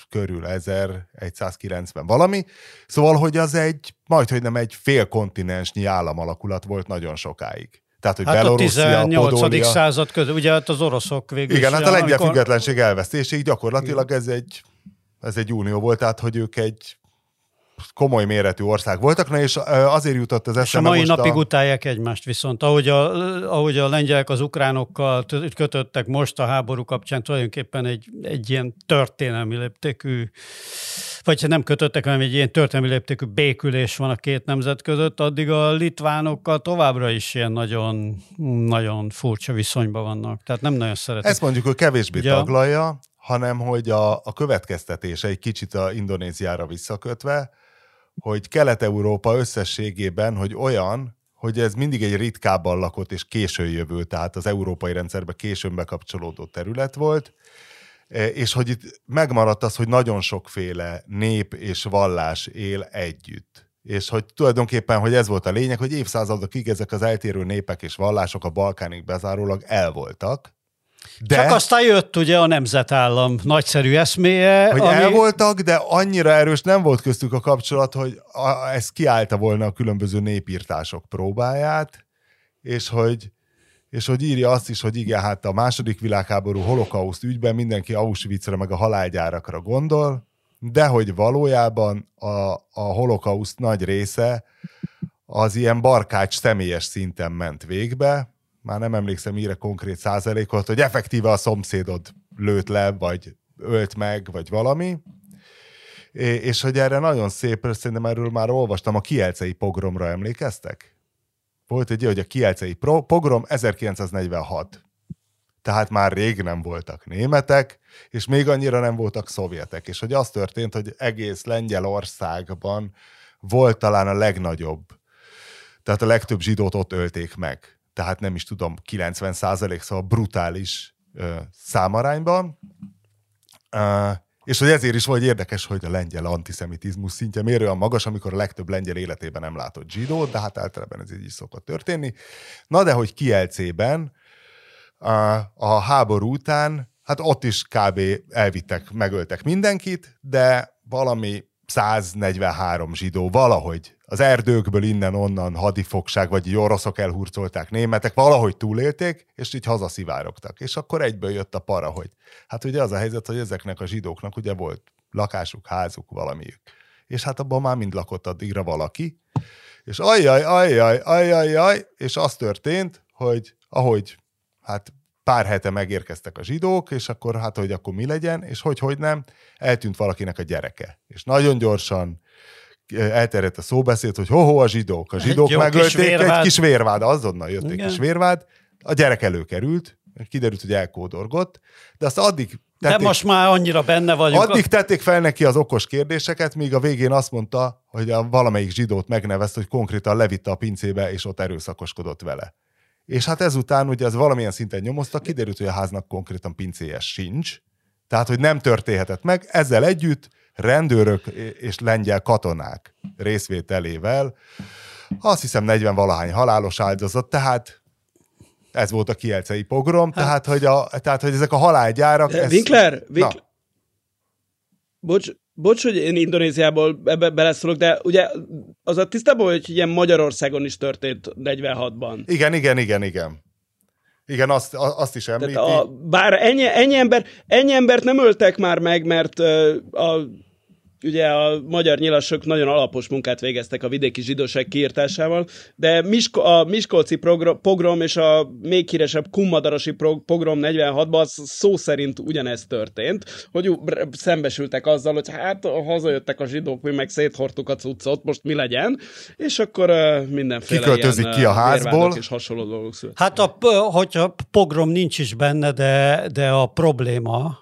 körül 1190 valami, szóval, hogy az majdhogynem egy fél kontinensnyi államalakulat volt nagyon sokáig. Tehát, hogy hát Belorusszia, a 18. század között, ugye hát az oroszok végül. Igen, hát a lengyel függetlenség elvesztéséig gyakorlatilag ez egy unió volt, tehát, hogy ők egy komoly méretű ország voltak, na és azért jutott az eszembe most a mai napig utálják egymást viszont. Ahogy a lengyelek az ukránokkal kötöttek most a háború kapcsán, tulajdonképpen egy ilyen történelmi léptékű, vagy nem kötöttek, hanem egy ilyen történelmi léptékű békülés van a két nemzet között, addig a litvánokkal továbbra is ilyen nagyon, nagyon furcsa viszonyban vannak. Tehát nem nagyon szeretik. Ezt mondjuk, hogy kevésbé taglalja, hanem hogy a következtetése egy kicsit a Indonéziára visszakötve, hogy Kelet-Európa összességében, hogy olyan, hogy ez mindig egy ritkábban lakott és későn jövő, tehát az európai rendszerbe későn bekapcsolódó terület volt, és hogy itt megmaradt az, hogy nagyon sokféle nép és vallás él együtt. És hogy tulajdonképpen, hogy ez volt a lényeg, hogy évszázadokig ezek az eltérő népek és vallások a Balkánig bezárólag elvoltak. De, csak aztán jött ugye a nemzetállam nagyszerű eszméje. Hogy elvoltak, de annyira erős nem volt köztük a kapcsolat, hogy ez kiállta volna a különböző népírtások próbáját, és hogy írja azt is, hogy igen, hát a második világháború holokauszt ügyben mindenki Auschwitzra meg a halálgyárakra gondol, de hogy valójában a holokauszt nagy része az ilyen barkács személyes szinten ment végbe. Már nem emlékszem íre konkrét százalékot, hogy effektíve a szomszédod lőtt le, vagy ölt meg, vagy valami. És hogy erre nagyon szép, szerintem erről már olvastam, a kielcei pogromra emlékeztek? Volt egy, hogy a kielcei pogrom 1946. Tehát már rég nem voltak németek, és még annyira nem voltak szovjetek. És hogy az történt, hogy egész Lengyelországban volt talán a legnagyobb, tehát a legtöbb zsidót ott ölték meg. Tehát nem is tudom, 90%, szóval brutális számarányban. És hogy ezért is volt érdekes, hogy a lengyel antiszemitizmus szintje miért olyan magas, amikor a legtöbb lengyel életében nem látott zsidót, de hát általában ez így is szokott történni. Na de hogy Kielcében a háború után, hát ott is kb. Elvittek, megöltek mindenkit, de valami 143 zsidó valahogy az erdőkből innen-onnan hadifogság, vagy oroszok elhurcolták, németek, valahogy túlélték, és így hazaszivárogtak. És akkor egyből jött a para, hogy hát ugye az a helyzet, hogy ezeknek a zsidóknak ugye volt lakásuk, házuk, valamiük. És hát abban már mind lakott addigra valaki. És ajjaj, és az történt, hogy ahogy hát pár hete megérkeztek a zsidók, és akkor hát, hogy akkor mi legyen, és hogy nem, eltűnt valakinek a gyereke. És nagyon gyorsan elterjedt a szóbeszéd, hogy ho-ho, a zsidók megölték, egy kis vérvád, azonnal jött egy kis vérvád, a gyerek előkerült, kiderült, hogy elkódorgott, de azt addig tették, de most már annyira benne vagyunk. Addig tették fel neki az okos kérdéseket, míg a végén azt mondta, hogy a valamelyik zsidót megnevezte, hogy konkrétan levitte a pincébe, és ott erőszakoskodott vele. És hát ezután ugye ez valamilyen szinten nyomozta, kiderült, hogy a háznak konkrétan pincéje sincs, tehát hogy nem történhetett meg, ezzel együtt rendőrök és lengyel katonák részvételével, azt hiszem 40-valahány halálos áldozat, tehát ez volt a kielcei pogrom, hát. tehát hogy ezek a halálgyárak... Winkler? Bocs, hogy én Indonéziából ebbe beleszólok, de ugye az a tisztában, hogy ilyen Magyarországon is történt 46-ban. Igen. Igen, azt is említi. Bár ennyi embert nem öltek már meg, mert ugye a magyar nyilasok nagyon alapos munkát végeztek a vidéki zsidóság kiirtásával, de a miskolci pogrom és a még híresebb kummadarosi pogrom 46-ban szó szerint ugyanezt történt, hogy szembesültek azzal, hogy hát hazajöttek a zsidók, mi meg széthordtuk a cuccot, most mi legyen, és akkor mindenféle kiköltözik ilyen ki a házból, és hasonló dolgok születnek. Hát hogyha pogrom nincs is benne, de a probléma,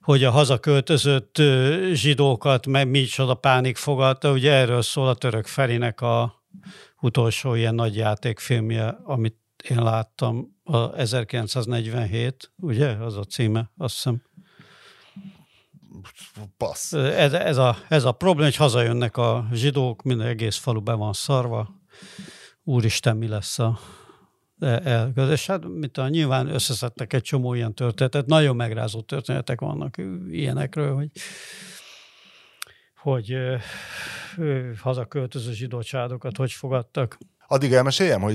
hogy a hazaköltözött zsidókat, meg micsoda pánik fogadta, ugye erről szól a Török Ferinek a utolsó ilyen nagy játékfilmje, amit én láttam, a 1947, ugye, az a címe, azt hiszem. Passz. Ez a probléma, hogy hazajönnek a zsidók, minden egész falu be van szarva, úristen, mi lesz a... És hát nyilván összeszedtek egy csomó ilyen történetet, nagyon megrázó történetek vannak ilyenekről, hogy hazaköltöző zsidó családokat hogy fogadtak. Addig elmeséljem, hogy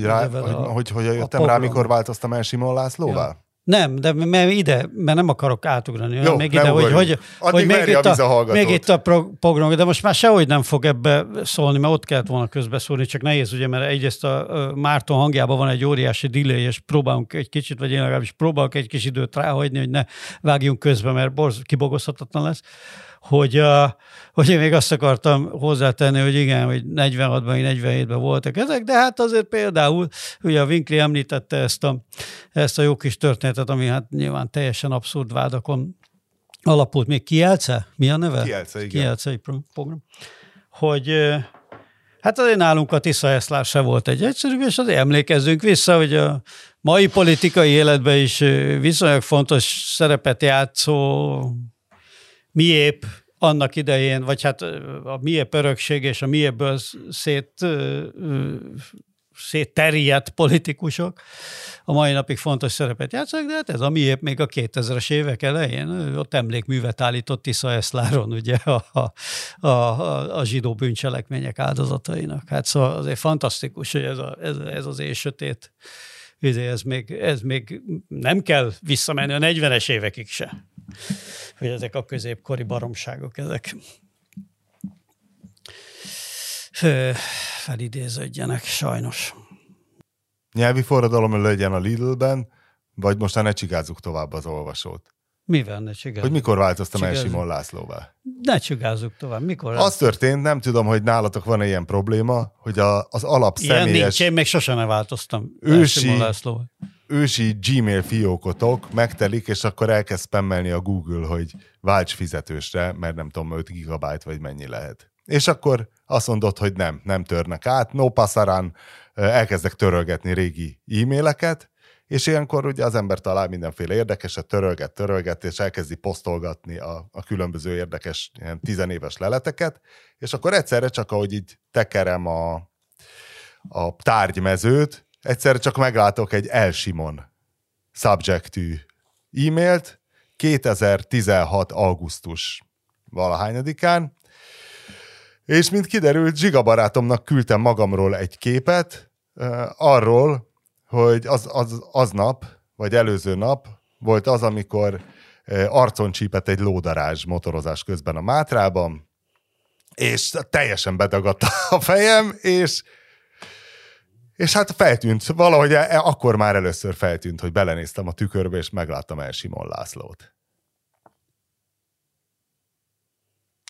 jöttem rá, mikor változtam el Simon Lászlóvá? Ja. Nem, de mert nem akarok átugrani. Jó, még ide, hogy még itt a pogrom, de most már sehogy nem fog ebbe szólni, mert ott kellett volna közbeszólni, csak nehéz, ugye, mert egyrészt a Márton hangjában van egy óriási delay, és próbálunk egy kicsit, vagy én legalábbis próbálok egy kis időt ráhagyni, hogy ne vágjunk közbe, mert kibogozhatatlan lesz. Hogy én még azt akartam hozzátenni, hogy igen, hogy 46-ban, 47-ben voltak ezek, de hát azért például, ugye a Winkler említette ezt a jó kis történetet, ami hát nyilván teljesen abszurd vádakon alapult, még Kielce? Mi a neve? Kielce, igen. Kielcei pogrom. Hogy Hát azért nálunk a tiszaeszlás se volt egy egyszerű, és azért emlékezzünk vissza, hogy a mai politikai életben is viszonylag fontos szerepet játszó MIÉP annak idején, vagy hát a MIÉP örökség és a MIÉPből szétterjedt politikusok a mai napig fontos szerepet játszanak, de hát ez a MIÉP még a 2000-es évek elején ott emlékművet állított Tiszaeszláron, ugye a zsidó bűncselekmények áldozatainak. Hát szóval azért fantasztikus, hogy ez az éjsötét, ez még nem kell visszamenni a 40-es évekig se, hogy ezek a középkori baromságok, ezek felidéződjenek, sajnos. Nyelvi forradalom legyen a Lidlben, vagy most ne csigázzuk tovább az olvasót? Mivel ne csigázzuk? Hogy mikor változtam el Simon Lászlóvá? Ne csigázzuk tovább. Mikor? Az történt, nem tudom, hogy nálatok van ilyen probléma, hogy az alapszemélyes... Ilyen nincs, én még sosem ne változtam Simon Lászlóvá. Ősi Gmail fiókotok megtelik, és akkor elkezd spammelni a Google, hogy válts fizetősre, mert nem tudom, 5 gigabyte vagy mennyi lehet. És akkor azt mondod, hogy nem törnek át, no passaran, elkezdek törölgetni régi e-maileket, és ilyenkor ugye az ember talál mindenféle érdekeset, törölget, és elkezdi posztolgatni a különböző érdekes ilyen 10 éves leleteket, és akkor egyszerre csak, ahogy így tekerem a tárgymezőt, egyszerre csak meglátok egy L. Simon subjectű e-mailt 2016. augusztus valahányadikán, és mint kiderült, Zsiga barátomnak küldtem magamról egy képet, arról, hogy aznap, vagy előző nap volt az, amikor arcon csípett egy lódarázs motorozás közben a Mátrában, és teljesen bedagadt a fejem, és hát feltűnt, valahogy akkor már először feltűnt, hogy belenéztem a tükörbe, és megláttam el Simon Lászlót.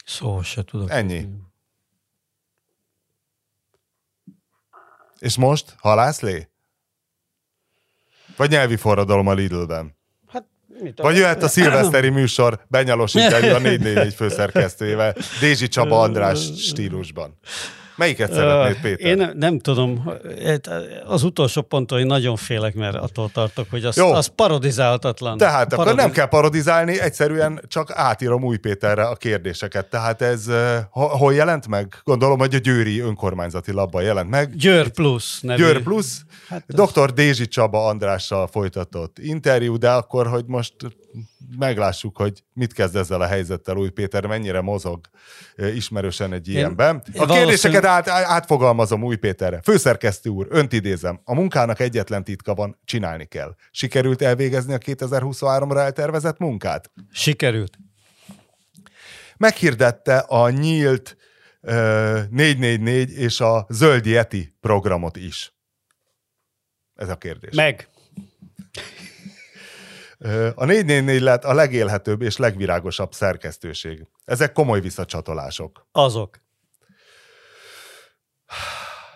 Szóval se tudok. Ennyi. És most? Halászlé? Vagy nyelvi forradalom a Lidlben? Hát, vagy jöhet a szilveszteri műsor Benyalos interjú a 444 főszerkesztőjével, Dézsi Csaba András stílusban. Melyiket szeretnéd, Péter? Én nem tudom. Az utolsó ponton én nagyon félek, mert attól tartok, hogy az parodizálhatatlan. Tehát akkor nem kell parodizálni, egyszerűen csak átírom Új Péterre a kérdéseket. Tehát ez hol jelent meg? Gondolom, hogy a győri önkormányzati labban jelent meg. Győr plusz nevű. Győr plusz. Hát Dr. Dézsi Csaba Andrással folytatott interjú, de akkor, hogy most meglássuk, hogy mit kezd ezzel a helyzettel Új Péter, mennyire mozog ismerősen egy ilyenben. A kérdéseket átfogalmazom Új Péterre. Főszerkesztő úr, önt idézem, a munkának egyetlen titka van, csinálni kell. Sikerült elvégezni a 2023-ra eltervezett munkát? Sikerült. Meghirdette a nyílt 444 és a Zöld Yeti programot is. Ez a kérdés. Meg. A 444 lett a legélhetőbb és legvirágosabb szerkesztőség. Ezek komoly visszacsatolások. Azok.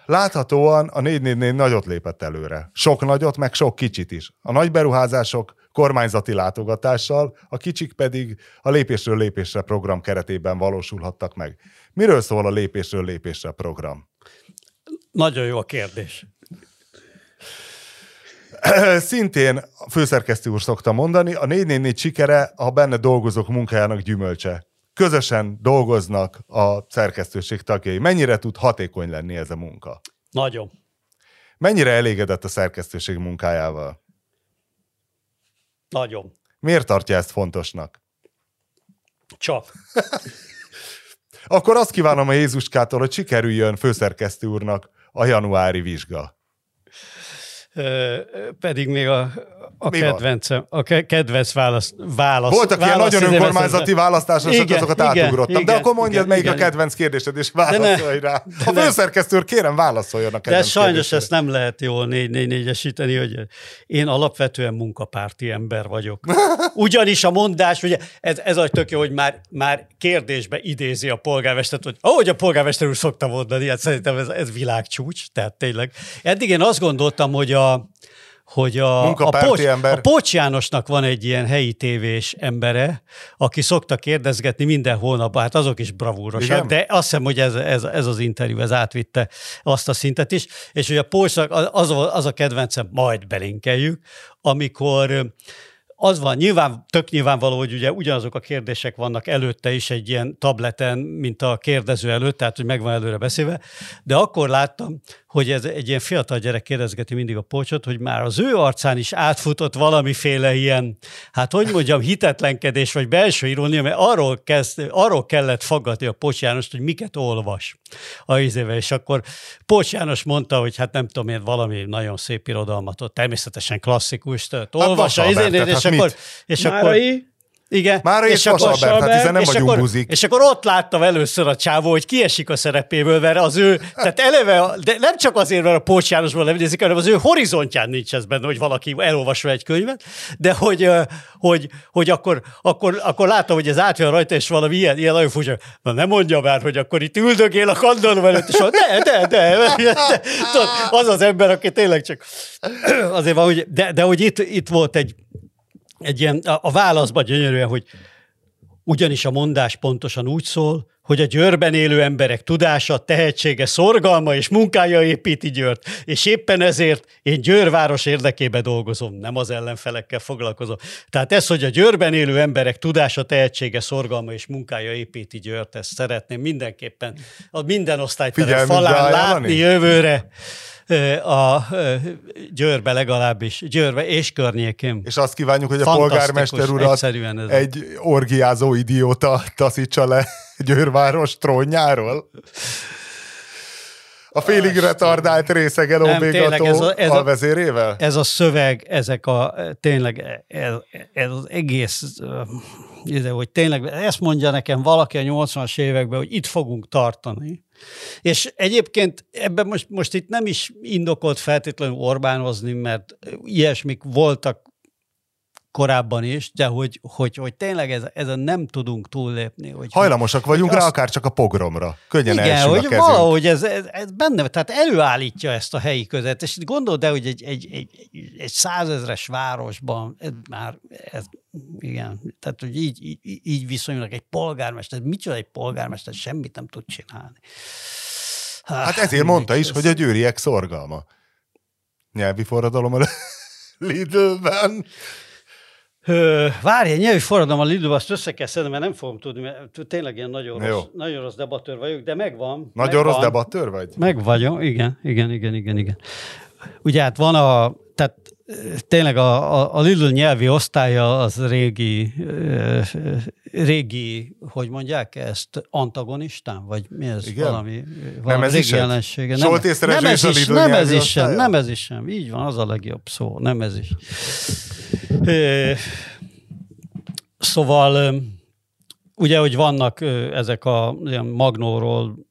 Láthatóan a 444 nagyot lépett előre. Sok nagyot, meg sok kicsit is. A nagy beruházások kormányzati látogatással, a kicsik pedig a lépésről lépésre program keretében valósulhattak meg. Miről szól a lépésről lépésre program? Nagyon jó a kérdés. Szintén főszerkesztő úr szokta mondani, a 444 sikere a benne dolgozók munkájának gyümölcse. Közösen dolgoznak a szerkesztőség tagjai. Mennyire tud hatékony lenni ez a munka? Nagyon. Mennyire elégedett a szerkesztőség munkájával? Nagyon. Miért tartja ezt fontosnak? Csak. Akkor azt kívánom a Jézuskától, hogy sikerüljön főszerkesztő úrnak a januári vizsga. Pedig még a kedvenc válasz. Voltak ilyen nagyon önkormányzati választások, azokat átugrottam. De akkor mondjad, melyik a kedvenc kérdésed, és válaszolj rá. A főszerkesztő, kérem, válaszoljon a kedvenc kérdésed. De sajnos ezt nem lehet jól 444-esíteni, hogy én alapvetően munkapárti ember vagyok. Ugyanis a mondás, ugye, ez a tök jó, hogy már kérdésbe idézi a polgármestert, hogy ahogy a polgármester úr szokta mondani, hát szerintem ez világcsúcs, tehát tényleg. Eddig én azt gondoltam, hogy hogy a Pócs Jánosnak van egy ilyen helyi tévés embere, aki szokta kérdezgetni minden hónapban, hát azok is bravúrosak, de azt hiszem, hogy ez az interjú, ez átvitte azt a szintet is, és hogy a Pócsnak az a kedvencem, majd belinkeljük, amikor az van, tök nyilvánvaló, hogy ugye ugyanazok a kérdések vannak előtte is egy ilyen tableten, mint a kérdező előtt, tehát hogy megvan előre beszélve, de akkor láttam, hogy ez egy ilyen fiatal gyerek kérdezgeti mindig a Pócsot, hogy már az ő arcán is átfutott valamiféle ilyen, hát hogy mondjam, hitetlenkedés, vagy belső irónia, mert arról kellett faggatni a Pócs Jánost, hogy miket olvas a izével, és akkor Pócs János mondta, hogy hát nem tudom én, valami nagyon szép irodalmat, ott természetesen klasszikus, olvas a izénél, és akkor... Igen. És akkor ott láttam először a csávó, hogy kiesik a szerepéből, mert az ő, tehát eleve, de nem csak azért, mert a Pócs Jánosból nem idézik, hanem az ő horizontján nincs ez benne, hogy valaki elolvasva egy könyvet, de hogy akkor láttam, hogy ez átjön rajta, és valami ilyen nagyon furcsa, na nem mondja már, hogy akkor itt üldögél a kandalló előtt, és mondja, de. Tudod, az az ember, aki tényleg csak azért van, hogy, de hogy itt volt egy ilyen, a válaszban gyönyörűen, hogy ugyanis a mondás pontosan úgy szól, hogy a Győrben élő emberek tudása, tehetsége, szorgalma és munkája építi Győrt, és éppen ezért én Győrváros érdekébe dolgozom, nem az ellenfelekkel foglalkozom. Tehát ez, hogy a Győrben élő emberek tudása, tehetsége, szorgalma és munkája építi Győrt, ezt szeretném mindenképpen a minden osztályterem falán látni jövőre. A Győrbe legalábbis, Győrbe és környékén. És azt kívánjuk, hogy a polgármester urat egy orgiázó idióta taszítsa le Győrváros trónjáról. A félig retardált részeg elóvégató alvezérével? Ez a szöveg, ez az egész, hogy tényleg ezt mondja nekem valaki a 80-as években, hogy itt fogunk tartani. És egyébként ebben most itt nem is indokolt feltétlenül Orbánozni, mert ilyesmik voltak korábban is, de hogy tényleg ezen nem tudunk túllépni. Hajlamosak vagyunk rá, akár csak a pogromra. Könnyen elsül a kezünk. Igen, hogy valahogy ez benne, tehát előállítja ezt a helyi között, és gondold el, hogy egy 100 000-es városban igen, tehát hogy így viszonylag egy polgármester, micsoda egy polgármester, semmit nem tud csinálni. Hát ezért mondta is, hogy a győriek szorgalma. Nyelvi forradalom a Lidl-ben. Várj, nyelvi forradalom a Lidl-ben, azt össze kell szedni, mert nem fogom tudni, mert tényleg ilyen nagyon rossz debatőr vagyok, de megvan. Nagyon rossz debatőr vagy? Megvagyom, igen. Ugye hát van tehát tényleg a Lidl nyelvi osztálya az régi, hogy mondják ezt, antagonistán, vagy mi ez? Igen? Valami ez régi jelensége. Nem ez is sem. Így van, az a legjobb szó. Nem ez is. Szóval ugye, hogy vannak ezek a Magnóról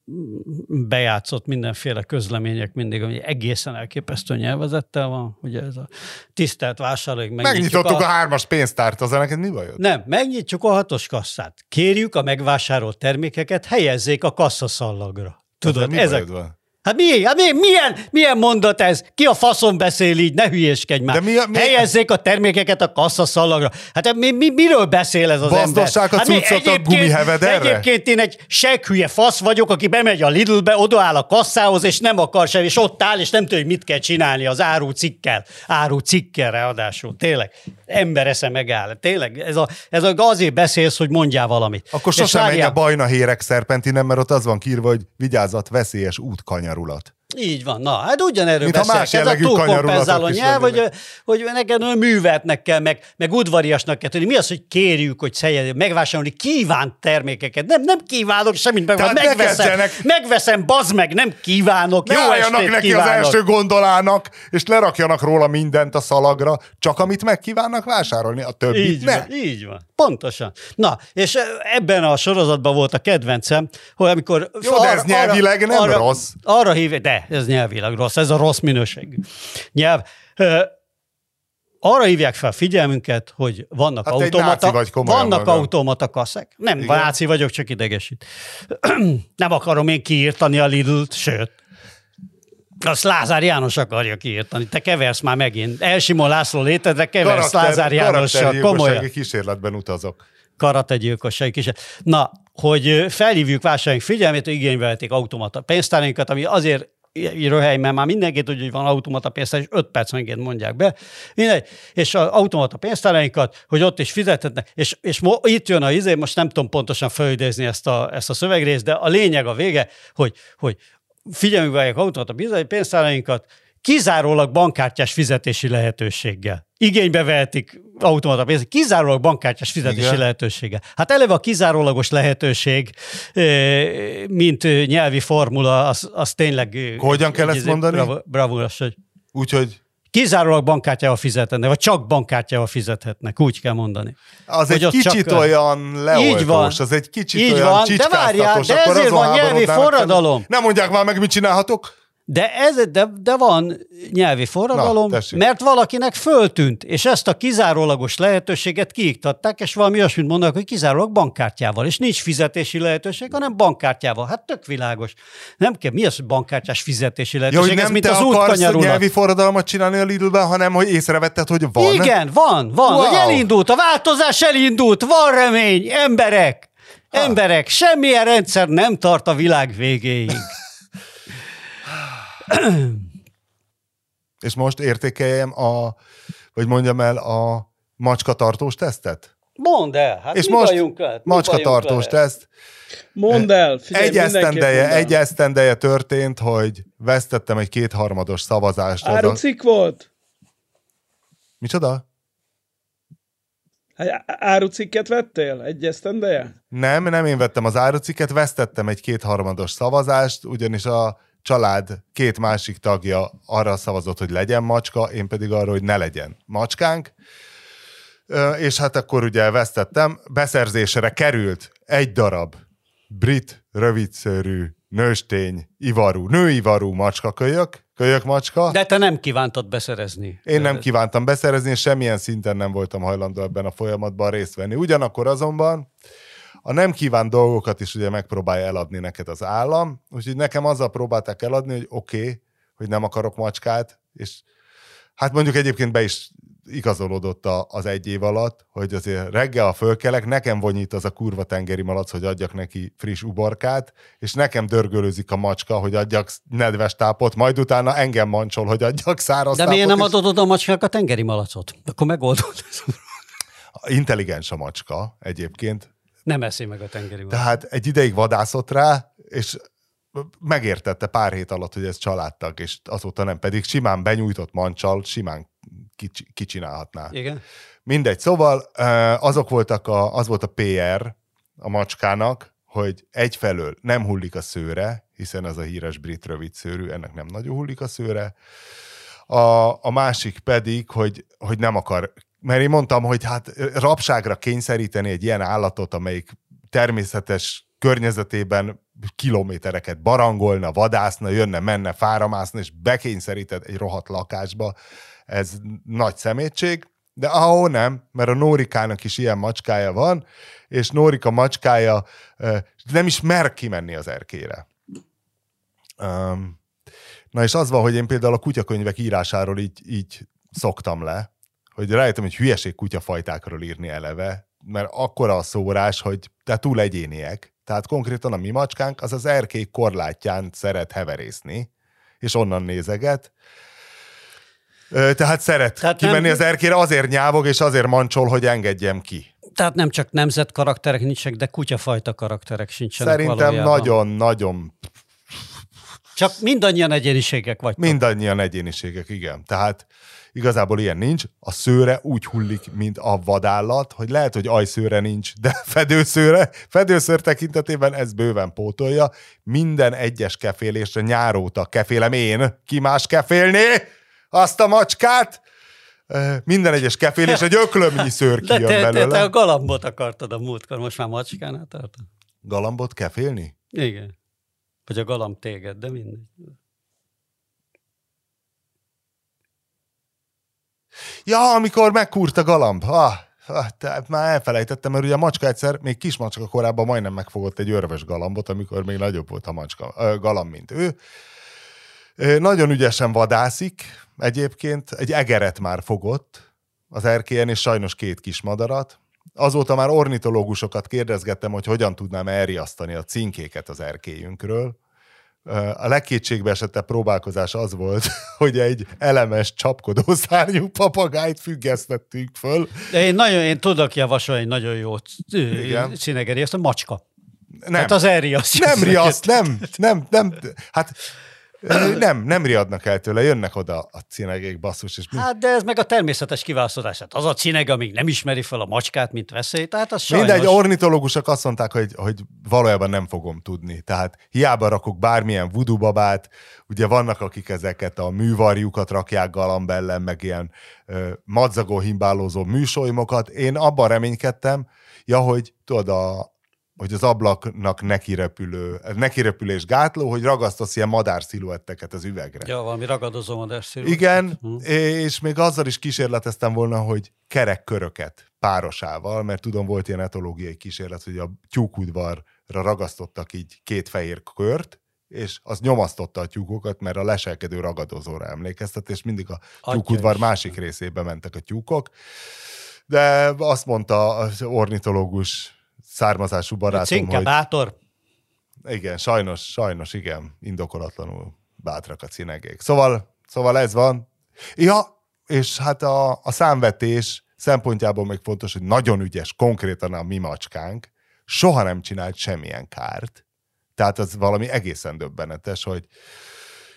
bejátszott mindenféle közlemények mindig, ami egészen elképesztő nyelvezettel van, ugye ez a tisztelt vásárlók. Megnyitottuk a 3-as pénztárt, az neked mi bajod? Nem, megnyitjuk a 6-os kasszát. Kérjük a megvásárolt termékeket, helyezzék a kasszaszallagra. Tudod, ezek van. Hát milyen mondat ez? Ki a faszon beszél így? Ne hülyéskedj már. Helyezzék a termékeket a kasszaszallagra. Hát miről beszél ez az ember? Baszdossák a cuccot a gumihevederre? Egyébként én egy seghülye fasz vagyok, aki bemegy a Lidlbe, odaáll a kasszához, és nem akar semmi, és ott áll, és nem tudja, hogy mit kell csinálni az árucikkel. Árucikkel ráadásul. Tényleg. Ember esze megáll. Tényleg. Ez azért beszélsz, hogy mondjál valamit. Akkor sosem menj a bajna hérek szerpentinen, mert ott az van kiírva, hogy vigyázat, veszélyes útkanyarulat. Így van, na, hát ugyanerről beszélek, ez a túlkompenzáló nyelv, hogy nekem műveltnek kell, meg udvariasnak kell tenni. Mi az, hogy kérjük, hogy megvásárolni kívánt termékeket? Nem kívánok semmit, megveszem, bazd meg, nem kívánok, jó estét neki kívánok. Az első gondolának, és lerakjanak róla mindent a szalagra, csak amit megkívánnak vásárolni, a többit így ne. Van, így van, pontosan. Na, és ebben a sorozatban volt a kedvencem, hogy amikor... Jó, de ez nyelvileg nem rossz. Arra hívják, de ez nyelvileg rossz, ez a rossz minőségű nyelv. Arra hívják fel figyelmünket, hogy vannak automata kasszák. Nem, igen? Náci vagyok, csak idegesít. Nem akarom én kiírtani a Lidl-t, sőt. Azt Lázár János akarja kiírtani. Te keversz már megint. L. Simon László létezre, keversz Lázár Jánossal. Komolyan. Kísérletben utazok. Karategyilkossági kísérlet. Na, hogy felhívjuk vásárlóink figyelmét, hogy igénybe vették automata pénztárainkat, ami azért röhely, mert már mindenki tudja, hogy van automata pénztár, és 5 percenként mondják be. És az automata pénztárainkat, hogy ott is fizethetnek, és itt jön a izé, most nem tudom pontosan felidézni ezt a szövegrészt, de a lényeg a vége, hogy figyelembe vegyék automata pénztárainkat, kizárólag bankkártyás fizetési lehetőséggel. Igénybe vehetik automata pénzt, kizárólag bankkártyás fizetési lehetőséggel. Hát eleve a kizárólagos lehetőség, mint nyelvi formula, az tényleg... Hogyan kell ezt mondani? Bravúros, hogy... Úgyhogy... Kizárólag bankkártyával fizethetnek, vagy csak bankkártyával fizethetnek, úgy kell mondani. Az hogy egy kicsit csak... olyan leoltós, van, az egy kicsit így olyan van, csicskáztatós. De várjál, de ezért van nyelvi forradalom. Nem mondják már meg, mit csinálhatok? De van nyelvi forradalom, mert valakinek föltűnt, és ezt a kizárólagos lehetőséget kiiktatták, és valami olyasmit mondanak, hogy kizárólag bankkártyával, és nincs fizetési lehetőség, hanem bankkártyával. Hát tök világos. Nem kell, mi az, hogy bankkártyás fizetési lehetőség? Jó, nem ez, mint te az akarsz nyelvi forradalmat csinálni a Lidlben, hanem hogy észrevetted, hogy van. Igen, van. Wow. Hogy elindult, a változás elindult, van remény, emberek, semmilyen rendszer nem tart a világ végéig. És most értékeljem vagy mondjam el a macskatartós tesztet? Mondd el, hát és mi most macskatartós teszt. Mondd el, figyelj, egy esztendeje történt, hogy vesztettem egy 2/3 szavazást. Árucikk volt? Micsoda? Árucikket vettél? Egy esztendeje? Nem, én vettem az árucikket, vesztettem egy 2/3 szavazást, ugyanis a család 2 másik tagja arra szavazott, hogy legyen macska, én pedig arra, hogy ne legyen macskánk. És hát akkor ugye vesztettem, beszerzésre került 1 darab brit rövidszőrű nőstény nőivarú kölyökmacska. De te nem kívántad beszerezni. Én nem kívántam beszerezni, és semmilyen szinten nem voltam hajlandó ebben a folyamatban részt venni. Ugyanakkor azonban a nem kívánt dolgokat is ugye megpróbálja eladni neked az állam, úgyhogy nekem azzal próbálták eladni, hogy oké, hogy nem akarok macskát, és hát mondjuk egyébként be is igazolódott az 1 év alatt, hogy azért reggel, ha fölkelek, nekem vonyít az a kurva tengeri malac, hogy adjak neki friss uborkát, és nekem dörgölőzik a macska, hogy adjak nedves tápot, majd utána engem mancsol, hogy adjak száraz tápot. De miért nem adod oda a macskának a tengeri malacot? Akkor megoldod. Intelligens a macska egyébként. Nem eszi meg a tengeri malacot. Tehát egy ideig vadászott rá, és megértette pár hét alatt, hogy ez családtag, és azóta nem, pedig simán benyújtott mancsal, simán kicsinálhatná. Igen. Mindegy, szóval az volt a PR a macskának, hogy egyfelől nem hullik a szőre, hiszen ez a híres brit rövidszőrű, ennek nem nagyon hullik a szőre, a másik pedig, hogy nem akar. Mert én mondtam, hogy hát rabságra kényszeríteni egy ilyen állatot, amelyik természetes környezetében kilométereket barangolna, vadászna, jönne, menne, fára mászna, és bekényszeríted egy rohadt lakásba. Ez nagy szemétség. De ahol nem, mert a Nórikának is ilyen macskája van, és Nórika macskája nem is mer kimenni az erkére. Na és az van, hogy én például a kutyakönyvek írásáról így szoktam le, hogy rájöttem, hogy hülyeség kutyafajtákról írni eleve, mert akkora a szórás, hogy te túl egyéniek. Tehát konkrétan a mi macskánk az erkély korlátján szeret heverészni, és onnan nézeget. Tehát szeret kimenni az erkére, azért nyávog, és azért mancsol, hogy engedjem ki. Tehát nem csak nemzet karakterek nincsenek, de kutyafajta karakterek sincsenek. Szerintem nagyon-nagyon... Csak mindannyian egyéniségek vagytok. Mindannyian egyéniségek, igen. Tehát igazából ilyen nincs. A szőre úgy hullik, mint a vadállat, hogy lehet, hogy ajszőre nincs, de fedőszőr tekintetében ez bőven pótolja. Minden egyes kefélésre nyáróta kefélem én. Ki más kefélné azt a macskát? Minden egyes kefélésre egy öklömnyi szőr kijön belőle. Te a galambot akartad a múltkor, most már macskánál tartod. Galambot kefélni? Igen. Vagy a galamb téged, de mindegy. Ja, amikor megkúrt a galamb. Tehát már elfelejtettem, mert ugye a macska egyszer, még kismacska korában majdnem megfogott egy örvös galambot, amikor még nagyobb volt a galamb, mint ő. Nagyon ügyesen vadászik egyébként, egy egeret már fogott az erkélyen, és sajnos 2 kismadarat. Azóta már ornitológusokat kérdezgettem, hogy hogyan tudnám elriasztani a cinkéket az erkélyünkről. A legkétségbeesettebb próbálkozás az volt, hogy egy elemes csapkodó szárnyú papagájt függesztettünk föl. De én tudok javasolni egy nagyon jó cinegeri, azt a macska. Nem. Tehát az elriaszt. Nem. Hát... Nem riadnak el tőle, jönnek oda a cinegék, basszus. És hát de ez meg a természetes kiválasztás. Az a cineg, amíg nem ismeri fel a macskát, mint veszélyt, tehát az sajnos... Mindegy, ornitológusok azt mondták, hogy valójában nem fogom tudni. Tehát hiába rakok bármilyen voodoo babát, ugye vannak, akik ezeket a művarjukat rakják galambellen, meg ilyen madzagó himbálózó műsolymokat. Én abban reménykedtem, hogy tudod, hogy az ablaknak nekirepülés gátló, hogy ragasztasz ilyen madár sziluetteket az üvegre. Ja, valami ragadozó madár sziluettet. Igen, és még azzal is kísérleteztem volna, hogy kerekköröket párosával, mert tudom, volt ilyen etológiai kísérlet, hogy a tyúkudvarra ragasztottak így 2 fehér kört, és az nyomasztotta a tyúkokat, mert a leselkedő ragadozóra emlékeztet, és mindig a tyúkudvar másik részébe mentek a tyúkok. De azt mondta az ornitológus származású barátom, Cinke bátor. Igen, sajnos, igen, indokolatlanul bátrak a cinegék. Szóval ez van. Ja, és hát a számvetés szempontjából még fontos, hogy nagyon ügyes, konkrétan a mi macskánk soha nem csinált semmilyen kárt. Tehát az valami egészen döbbenetes, hogy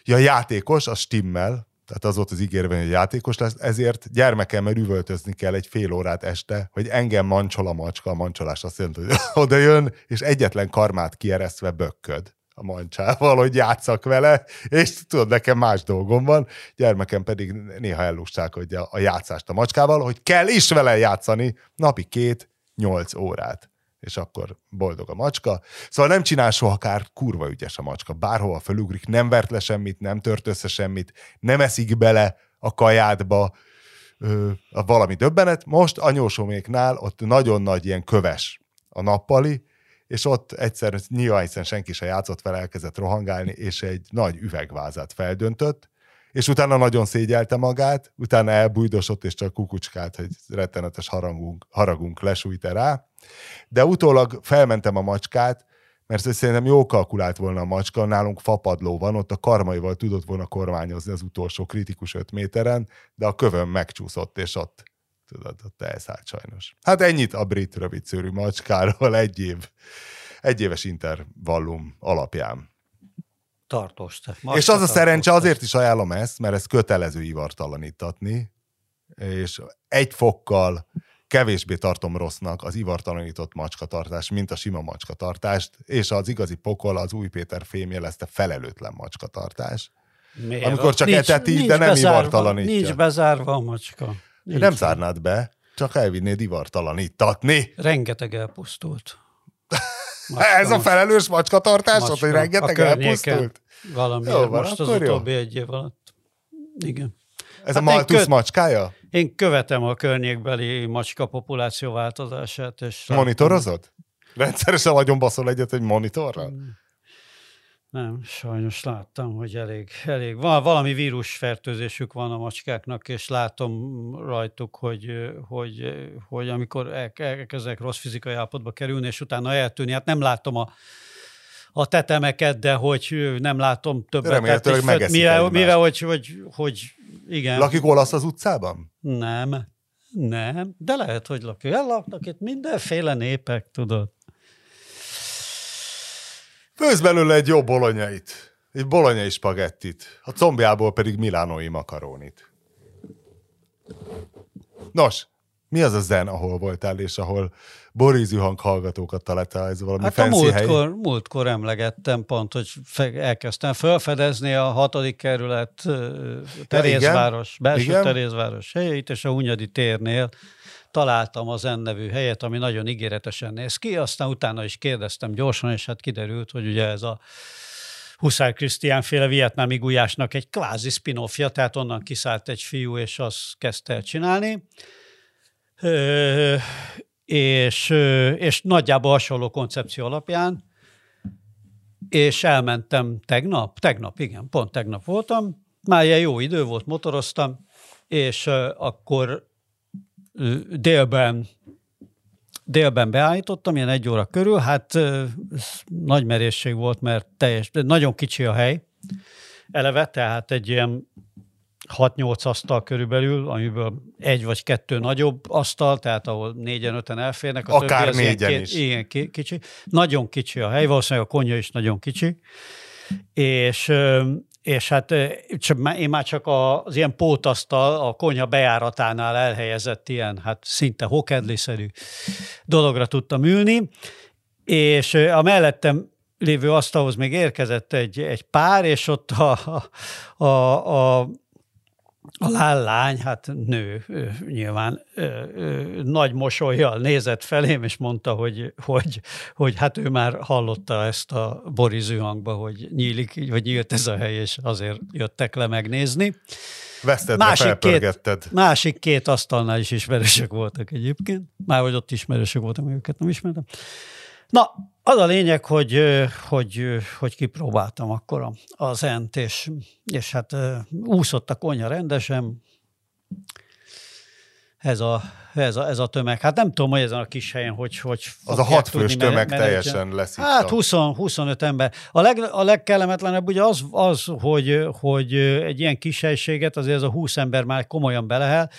ja, játékos, az stimmel, tehát az volt az ígérvény, hogy játékos lesz, ezért gyermekemmel üvöltözni kell egy fél órát este, hogy engem mancsol a macska, a mancsolás azt jelenti, hogy oda jön, és egyetlen karmát kieresztve bökköd a mancsával, hogy játszak vele, és tudod, nekem más dolgom van, gyermekem pedig néha ellustálkodja a játszást a macskával, hogy kell is vele játszani napi 2-8 órát, és akkor boldog a macska. Szóval nem csinál soha kárt, kurva ügyes a macska. Bárhova felugrik, nem vert le semmit, nem tört össze semmit, nem eszik bele a kajádba, valami döbbenet. Most anyósoméknál ott nagyon nagy ilyen köves a nappali, és ott egyszer, nyilván senki se játszott vele, elkezdett rohangálni, és egy nagy üvegvázát feldöntött, és utána nagyon szégyelte magát, utána elbújdosott, és csak kukucskált, hogy rettenetes haragunk lesújt rá. De utólag felmentem a macskát, mert szerintem jól kalkulált volna a macska, nálunk fapadló van, ott a karmaival tudott volna kormányozni az utolsó kritikus 5 méteren, de a kövön megcsúszott, és ott elszállt sajnos. Hát ennyit a brit rövidszőrű macskáról egyéves intervallum alapján. Tartós. És az a szerencse, azért is ajánlom ezt, mert ez kötelező ivartalanítatni, és egy fokkal kevésbé tartom rossznak az ivartalanított macskatartást, mint a sima macskatartást, és az igazi pokol, az Új Péter fém jelezte, felelőtlen macskatartás. Miért? Amikor csak eteti, de nem bezárva, ivartalanítja. Nincs bezárva a macska. Nincs. Nem zárnád be, csak elvinnéd ivartalanítatni. Rengeteg elpusztult. Ez a felelős macskatartás, hogy rengeteg elpusztult? Valamiért. Jó, van, most az utóbbi egy év alatt. Igen. Ez hát a Maltusz macskája? Én követem a környékbeli macska populáció változását. És monitorozod? Rendszeresen nagyon baszol egyet egy monitorral? Nem, sajnos láttam, hogy elég. Valami vírusfertőzésük van a macskáknak, és látom rajtuk, hogy amikor elkezdek rossz fizikai állapotba kerülni, és utána eltűnni, hát nem látom a tetemeket, de hogy nem látom többet. Remélhetőleg megeszik egymást. Mivel, hogy igen. Lakik olasz az utcában? Nem, de lehet, hogy lakik. Laknak itt mindenféle népek, tudod. Főz belőle egy jó bolonyait, egy bolonyai spagettit, a combjából pedig milánói makarónit. Nos, mi az a zen, ahol voltál, és ahol Borízű hanghallgatókat találtál, ez valami hát fancy hely? Múltkor emlegettem pont, hogy elkezdtem felfedezni a 6. kerület Terézváros, belső Terézváros helyét, és a Hunyadi térnél találtam a Zen nevű helyet, ami nagyon ígéretesen néz ki, aztán utána is kérdeztem gyorsan, és hát kiderült, hogy ugye ez a Huszár Krisztián féle vietnámi gulyásnak egy kvázi spin-offja, tehát onnan kiszállt egy fiú, és azt kezdte el csinálni. És nagyjából hasonló koncepció alapján, és elmentem tegnap, igen, pont tegnap voltam, már ilyen jó idő volt, motoroztam, és akkor délben beállítottam, ilyen 1 óra körül, hát nagy merészség volt, mert nagyon kicsi a hely, eleve, tehát egy ilyen 6-8 asztal körülbelül, amiből 1 vagy 2 nagyobb asztal, tehát ahol 4-5-en elférnek. A akár többi, 4-en is. Igen, kicsi. Nagyon kicsi a hely, valószínűleg a konyha is nagyon kicsi. És hát én már csak az ilyen pótasztal a konyha bejáratánál elhelyezett ilyen, hát szinte hokedliszerű dologra tudtam ülni, és a mellettem lévő asztalhoz még érkezett egy pár, és ott a lállány, hát nő nyilván nagy mosollyal nézett felém, és mondta, hogy hát ő már hallotta ezt a borízű hangba, hogy nyílt ez a hely, és azért jöttek le megnézni. Vesztedre felpörgetted. Másik két asztalnál is ismerősök voltak egyébként. Már hogy ott ismerősök voltak, őket nem ismertem. Na, az a lényeg, hogy kipróbáltam akkor a Zent, és hát úszott a konyha rendesen. Ez a tömeg. Hát nem tudom, hogy ezen a kis helyen hogy az a 6 fős tömeg menedzsen. Teljesen lesz itt. Hát 20-25 ember. A legkellemetlenebb ugye az hogy egy ilyen kis helységet, azért ez a 20 ember már komolyan belehel,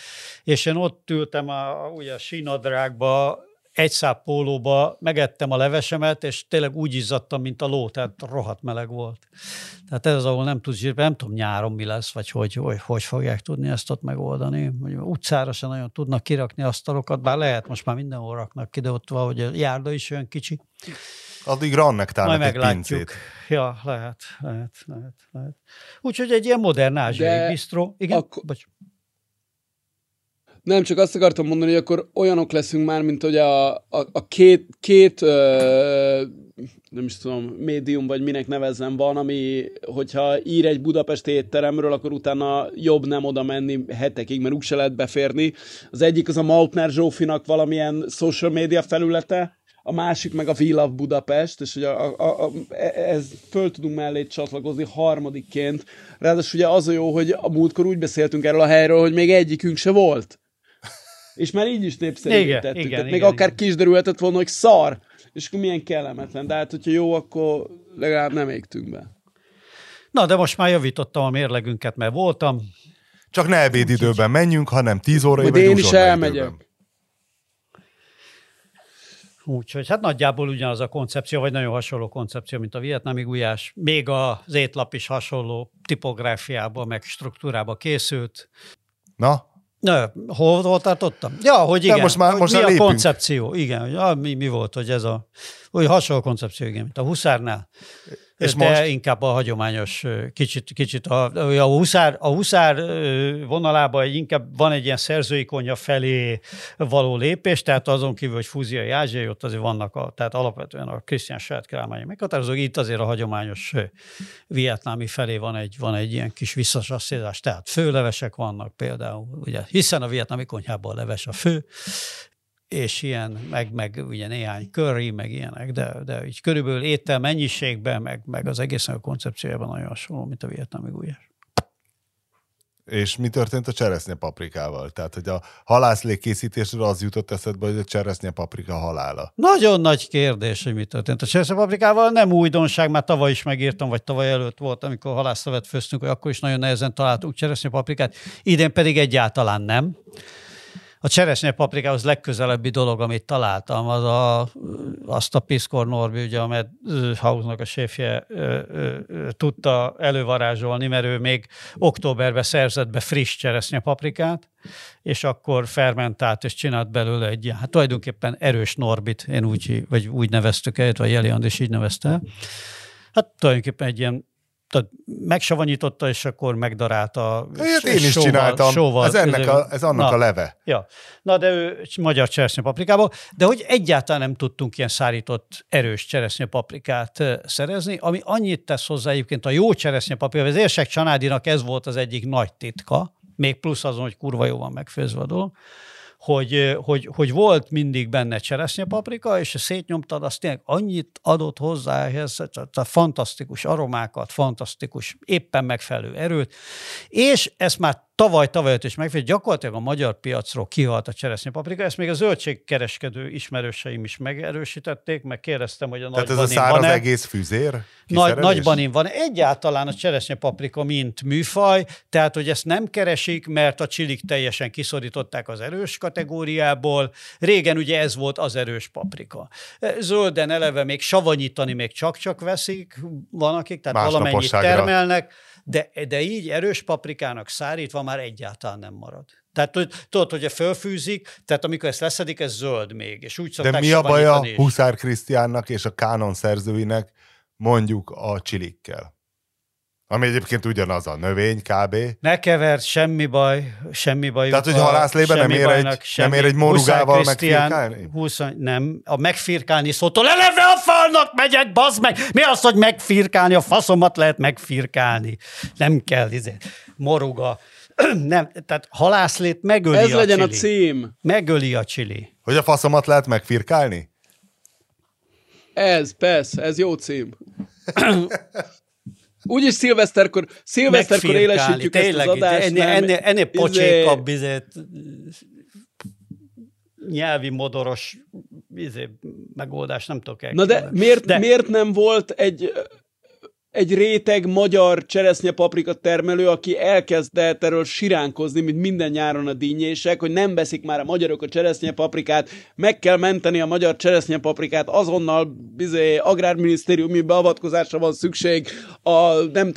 és én ott ültem ugye a sínadrágba, egy száp pólóba, megettem a levesemet, és tényleg úgy izzadtam, mint a ló, tehát rohadt meleg volt. Tehát ez az, ahol nem tudsz, nem tudom nyáron mi lesz, vagy hogy fogják tudni ezt ott megoldani. Utcára sem nagyon tudnak kirakni asztalokat, bár lehet, most már mindenhol raknak ki, de ott valahogy a járda is olyan kicsi. Addigra annak tálnak egy pincét. Ja, lehet. Úgyhogy egy ilyen modern ázsiai bisztró. Igen? Nem, csak azt akartam mondani, hogy akkor olyanok leszünk már, mint ugye a két nem is tudom, médium, vagy minek nevezzem van, ami, hogyha ír egy budapesti étteremről, akkor utána jobb nem oda menni hetekig, mert úgy se lehet beférni. Az egyik az a Mautner Zsófinak valamilyen social media felülete, a másik meg a We Love Budapest, és ugye ez föl tudunk mellé csatlakozni harmadikként. Ráadásul ugye az a jó, hogy a múltkor úgy beszéltünk erről a helyről, hogy még egyikünk se volt. És már így is népszerűsítettük. Tehát akár ki is derülhetett volna, hogy szar, és akkor milyen kellemetlen. De hát, hogyha jó, akkor legalább nem égtünk be. Na, de most már javítottam a mérlegünket, mert voltam. Csak ne ebédidőben menjünk, hanem 10 óra vagy én is elmegyek. Úgyhogy hát nagyjából ugyanaz a koncepció, vagy nagyon hasonló koncepció, mint a vietnámi gulyás. Még az étlap is hasonló tipográfiába, meg struktúrába készült. Na? Hol tartottam? Ja, hogy igen. Most mi a koncepció? Igen, ja, mi volt, hogy ez a... Úgy hasonló koncepció, igen, mint a Huszárnál. És de most? Inkább a hagyományos, kicsit a Huszár vonalában inkább van egy ilyen szerzői konyha felé való lépés, tehát azon kívül, hogy fúziai ázsiai, ott azért vannak, tehát alapvetően a Krisztián saját királyai meghatározók, itt azért a hagyományos vietnámi felé van egy ilyen kis visszasasszézás, tehát főlevesek vannak például, ugye, hiszen a vietnámi konyhában a leves a fő, és ilyen, meg ugye néhány curry, meg ilyenek, de így körülbelül étel mennyiségben, meg az egészen a koncepciójában nagyon hasonló, mint a vietnámi gulyás. És mi történt a cseresznye paprikával? Tehát, hogy a halászlé készítésről az jutott eszedbe, hogy a cseresznye paprika halála. Nagyon nagy kérdés, hogy mi történt a cseresznye paprikával. Nem újdonság, már tavaly is megírtam, vagy tavaly előtt volt, amikor halászlevet főztünk, hogy akkor is nagyon nehezen találtuk cseresznye paprikát. Idén pedig egyáltalán nem. A cseresznye paprikához legközelebbi dolog, amit találtam, az azt a Piszkor Norbi, ugye a Matt House-nak a séfje tudta elővarázsolni, mert ő még októberben szerzett be friss cseresznye paprikát, és akkor fermentált, és csinált belőle egy ilyen, hát tulajdonképpen erős Norbit, úgy neveztük el, vagy Jeli Andis így nevezte el. Hát tulajdonképpen egy ilyen, megsavanyította, és akkor megdarálta. Ilyet én is csináltam. Sóval, ez annak a leve. Ja. Na, de ő magyar cseresznyepaprikából. De hogy egyáltalán nem tudtunk ilyen szárított erős cseresznyepaprikát szerezni, ami annyit tesz hozzá egyébként a jó cseresznyepaprikát. Az érsek Csanádinak ez volt az egyik nagy titka, még plusz azon, hogy kurva jó van megfőzve a dolog, hogy volt mindig benne cseresznyepaprika, és szétnyomtad, azt tényleg annyit adott hozzá ehhez, fantasztikus aromákat, fantasztikus, éppen megfelelő erőt, és ezt már tavaly is megfelelő, gyakorlatilag a magyar piacról kihalt a cseresznyepaprika, ezt még a zöldségkereskedő ismerőseim is megerősítették, meg kérdeztem, hogy a nagyban van-e. Tehát ez a száraz egész füzér? Nagyban van. Egyáltalán a cseresznyepaprika, mint műfaj, tehát, hogy ezt nem keresik, mert a csilik teljesen kiszorították az erős kategóriából. Régen ugye ez volt az erős paprika. Zölden eleve még savanyítani még csak-csak veszik, van akik, tehát valamennyit termelnek, de így erős paprikának szárítva már egyáltalán nem marad. Tehát tudod, hogy fölfűzik, tehát amikor ezt leszedik, ez zöld még. És úgy de mi a baj a Huszár Krisztiánnak és a kánon szerzőinek mondjuk a csilikkel? Ami egyébként ugyanaz a növény, kb. Ne kevert, semmi baj. Tehát, hogy halászlében nem ér egy morugával megfirkálni? Nem, a megfirkálni szótól eleve a falnak megyek, bazd meg! Mi az, hogy megfirkálni? A faszomat lehet megfirkálni. Nem kell, moruga. Nem, tehát halászlét megöli a csili. Ez legyen a cím. Megöli a csili. Hogy a faszomat lehet megfirkálni? Ez, persze, ez jó cím. Úgyis szilveszterkor élesítjük ezt az adást. Ennél pocsékabb nyelvi modoros megoldást nem tudok elképzelni. Na de miért nem volt egy réteg magyar cseresznyepaprika termelő, aki elkezdett erről siránkozni, mint minden nyáron a dínyések, hogy nem veszik már a magyarok a cseresznyepaprikát, meg kell menteni a magyar cseresznyepaprikát, azonnal agrárminisztériumi beavatkozásra van szükség,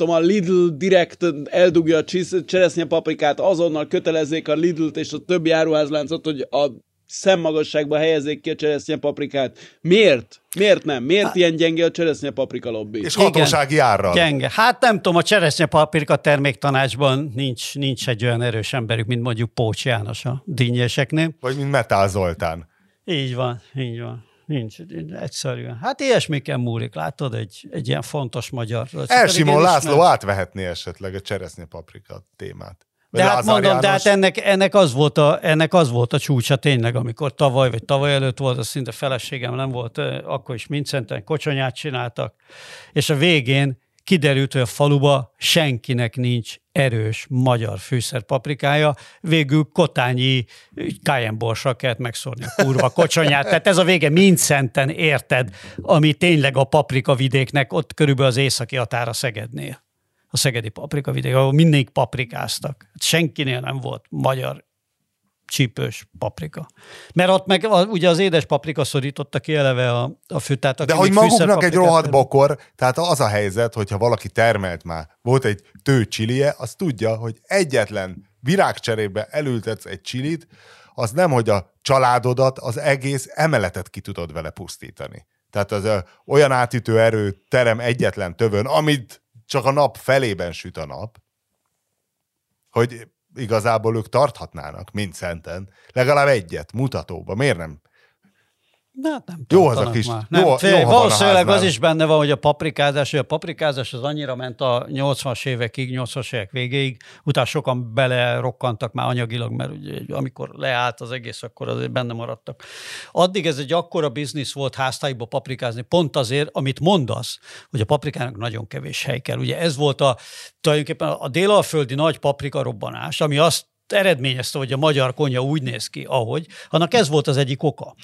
a Lidl direkt eldugja a cseresznyepaprikát, azonnal kötelezzék a Lidlt és a többi áruházláncot, hogy a szemmagasságba helyezzék ki a cseresznyepaprikát. Miért? Miért nem? Miért ilyen gyenge a cseresznyepaprika lobby? És hatósági árral. Gyenge. Hát nem tudom, a cseresznyepaprika terméktanácsban nincs egy olyan erős emberük, mint mondjuk Pócs János a dínnyeseknél. Vagy mint Metál Zoltán. Így van. Nincs, egyszerűen. Hát ilyesmiken múlik, látod, egy ilyen fontos magyar... L. Simon László átvehetné esetleg a cseresznyepaprika témát. De hát mondom, de hát ennek az volt a csúcsa tényleg, amikor tavaly előtt volt, az szinte feleségem nem volt, akkor is Mindszenten kocsonyát csináltak, és a végén kiderült, hogy a faluba senkinek nincs erős magyar fűszerpaprikája, végül kotányi kájenborssal kellett megszórni a kurva kocsonyát. Tehát ez a vége Mindszenten, érted, ami tényleg a paprikavidéknek ott körülbelül az északi határa Szegednél. A szegedi paprikavidék, ahol mindig paprikáztak. Senkinél nem volt magyar csípős paprika. Mert ott meg ugye az édes paprika szorította ki eleve a fűtát. De hogy maguknak egy rohadt bokor, tehát az a helyzet, hogyha valaki termelt már, volt egy tő csilije, az tudja, hogy egyetlen virágcserébe elültetsz egy csilit, az nem, hogy a családodat, az egész emeletet ki tudod vele pusztítani. Tehát az olyan átütő erő terem egyetlen tövön, amit csak a nap felében süt a nap, hogy igazából ők tarthatnának Mindszenten legalább egyet mutatóba. Miért nem? Hát nem jó az a kis... Jó, valószínűleg az is benne van, hogy a paprikázás az annyira ment a 80-as évekig, 80-as évek végéig, utána sokan belerokkantak már anyagilag, mert ugye, amikor leállt az egész, akkor azért benne maradtak. Addig ez egy akkora biznisz volt háztáiba paprikázni, pont azért, amit mondasz, hogy a paprikának nagyon kevés hely kell. Ugye ez volt tulajdonképpen a délalföldi nagy paprika robbanás, ami azt eredményezte, hogy a magyar konyha úgy néz ki, ahogy. Annak ez volt az egyik oka.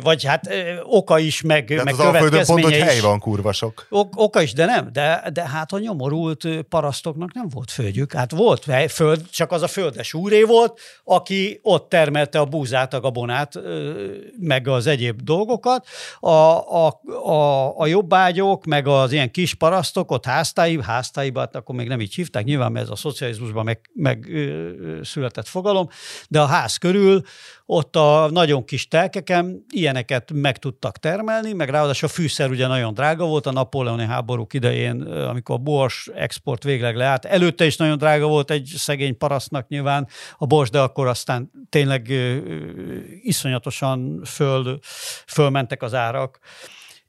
Vagy hát oka is, meg következménye is. Pont, hogy hely van, kurva sok. Oka is, de nem. De hát a nyomorult parasztoknak nem volt földjük. Hát volt föld, csak az a földes úré volt, aki ott termelte a búzát, a gabonát, meg az egyéb dolgokat. A jobbágyok, meg az ilyen kis parasztok, ott háztáiba, hát akkor még nem így hívták, nyilván mert ez a szocializmusban meg született fogalom, de a ház körül ott a nagyon kis telkeken ilyeneket meg tudtak termelni, meg ráadásul a fűszer ugye nagyon drága volt a napóleoni háborúk idején, amikor a bors export végleg leállt. Előtte is nagyon drága volt egy szegény parasztnak nyilván a bors, de akkor aztán tényleg iszonyatosan fölmentek az árak.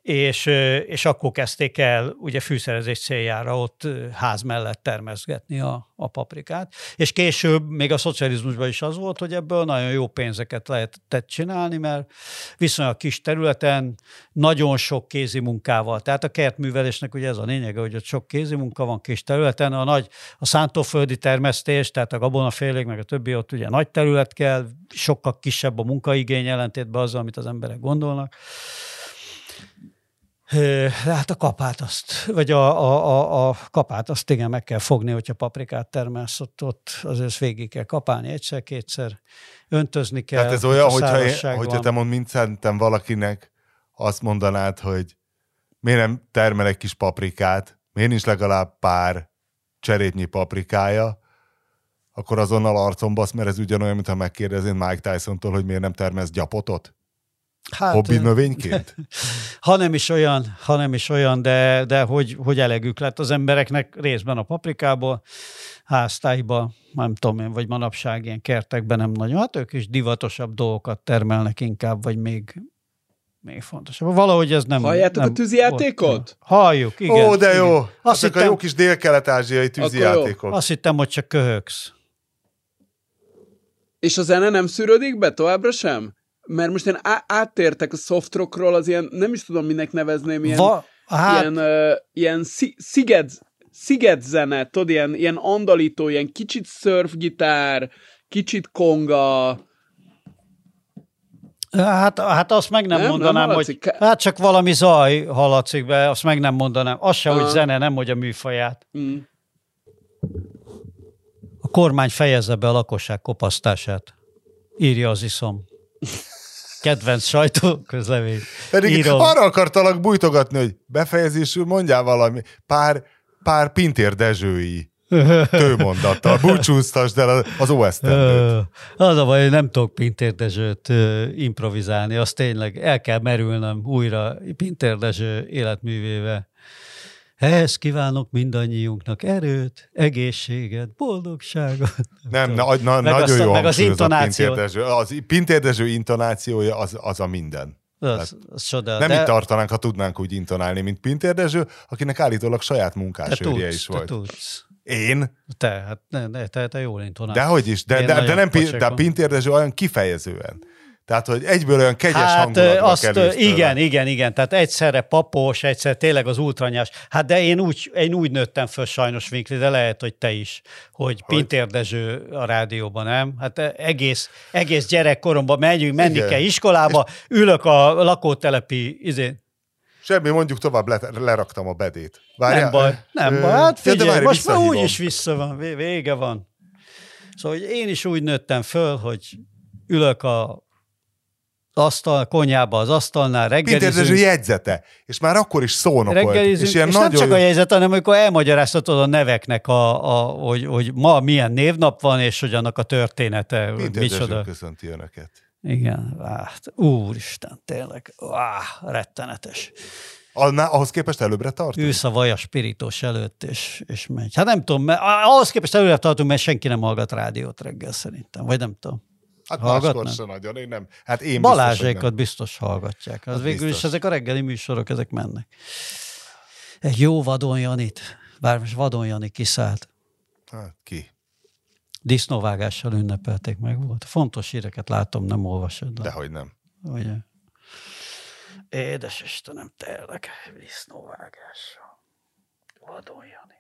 és akkor kezdték el ugye fűszerezés céljára ott ház mellett termeszgetni a paprikát. És később, még a szocializmusban is az volt, hogy ebből nagyon jó pénzeket lehetett csinálni, mert viszonylag kis területen nagyon sok kézimunkával. Tehát a kertművelésnek ugye ez a lényege, hogy ott sok kézimunka van kis területen. A szántóföldi termesztés, tehát a gabonafélék, meg a többi, ott ugye nagy terület kell, sokkal kisebb a munkaigény ellentétben azzal, amit az emberek gondolnak. Hát a kapát azt, vagy a kapát azt igen meg kell fogni, hogyha paprikát termelsz, ott azért végig kell kapálni egyszer-kétszer, öntözni kell. Tehát ez olyan, hogyha te mond, mint szerintem valakinek azt mondanád, hogy miért nem termelek kis paprikát, miért nincs legalább pár cserépnyi paprikája, akkor azonnal arcon basz, mert ez ugyanolyan, mintha megkérdeznéd Mike Tysontól, hogy miért nem termelsz gyapotot. Hát, hobbi növényként? Ha nem is olyan, de hogy elegük lett az embereknek részben a paprikából, háztáiba, nem tudom én, vagy manapság ilyen kertekben nem nagyon. Hát ők is divatosabb dolgokat termelnek inkább, vagy még fontosabb. Valahogy ez nem... Halljátok a tűzijátékot? Halljuk, igen. Ó, de jó! Azok a jó kis dél-kelet-ázsiai tűzijátékok. Azt hittem, hogy csak köhögsz. És a zene nem szűrődik be továbbra sem? Mert most én áttértek a soft rockról az ilyen, nem is tudom, minek nevezném, ilyen szigetzene, tudod, ilyen andalító, ilyen kicsit szörfgitár, kicsit konga. Hát azt meg nem mondanám, nem hogy hát csak valami zaj hallatszik be, azt meg nem mondanám. Az se, hogy zene, nem, hogy a műfaját. Mm. A kormány fejezze be a lakosság kopasztását. Írja az iszom. Kedvenc sajtóközlemény. Pedig arra akartalak bújtogatni, hogy befejezésül mondjál valami, pár Pintér Dezsői tőmondattal. Búcsúztasd el az OSZ-tendőt. Az a baj, hogy nem tudok Pintér Dezsőt improvizálni, azt tényleg el kell merülnöm újra Pintér Dezső életművével. Ehhez kívánok mindannyiunknak erőt, egészséget, boldogságot. Nem, nagyon jó hangsúlyozó a Pintér Dezső. Az Pintér Dezső intonációja az a minden. Az csoda. Nem itt tartanánk, ha tudnánk úgy intonálni, mint Pintér Dezső, akinek állítólag saját munkásőrje is volt. Te tudsz. Én? Te jól intonálsz. Dehogy is, de Pintér Dezső olyan kifejezően. Tehát, hogy egyből olyan kegyes hangulatba kerülsz tőle. Igen. Tehát egyszerre papos, egyszerre tényleg az ultranyás. Hát de én úgy nőttem föl sajnos, Vinkli, de lehet, hogy te is, hogy Pintér Dezső a rádióban, nem? Hát egész gyerekkoromban menni kell iskolába, és ülök a lakótelepi Semmi, mondjuk tovább leraktam a bedét. Várjál, nem baj. Hát figyelj, de most már úgyis vissza van, vége van. Szóval én is úgy nőttem föl, hogy ülök konyhába az asztalnál, reggelizünk. Pintér Dezső jegyzete, és már akkor is szónokolt. És nem csak a jegyzet, hanem amikor elmagyaráztatod a neveknek, hogy ma milyen névnap van, és hogy annak a története. Pintér Dezső köszönti önöket. Igen, úristen, tényleg, rettenetes. Ahhoz képest előbbre tartunk? Ősz a vajas pirítós előtt, és megy. Hát nem tudom, ahhoz képest előbbre tartunk, mert senki nem hallgat rádiót reggel szerintem, vagy nem tudom. Hát máskor se nagyon, én nem. Hát én Balázsékat biztos hallgatják. Az végül biztos. Is ezek a reggeli műsorok, ezek mennek. Egy jó Vadon Janit, bár most Vadon Jani kiszállt. Hát ki? Disznóvágással ünnepelték meg volt. Fontos híreket látom, nem olvasod. Dehogy nem. Ugye? Édes Istenem, tényleg, disznóvágással. Vadon Jani.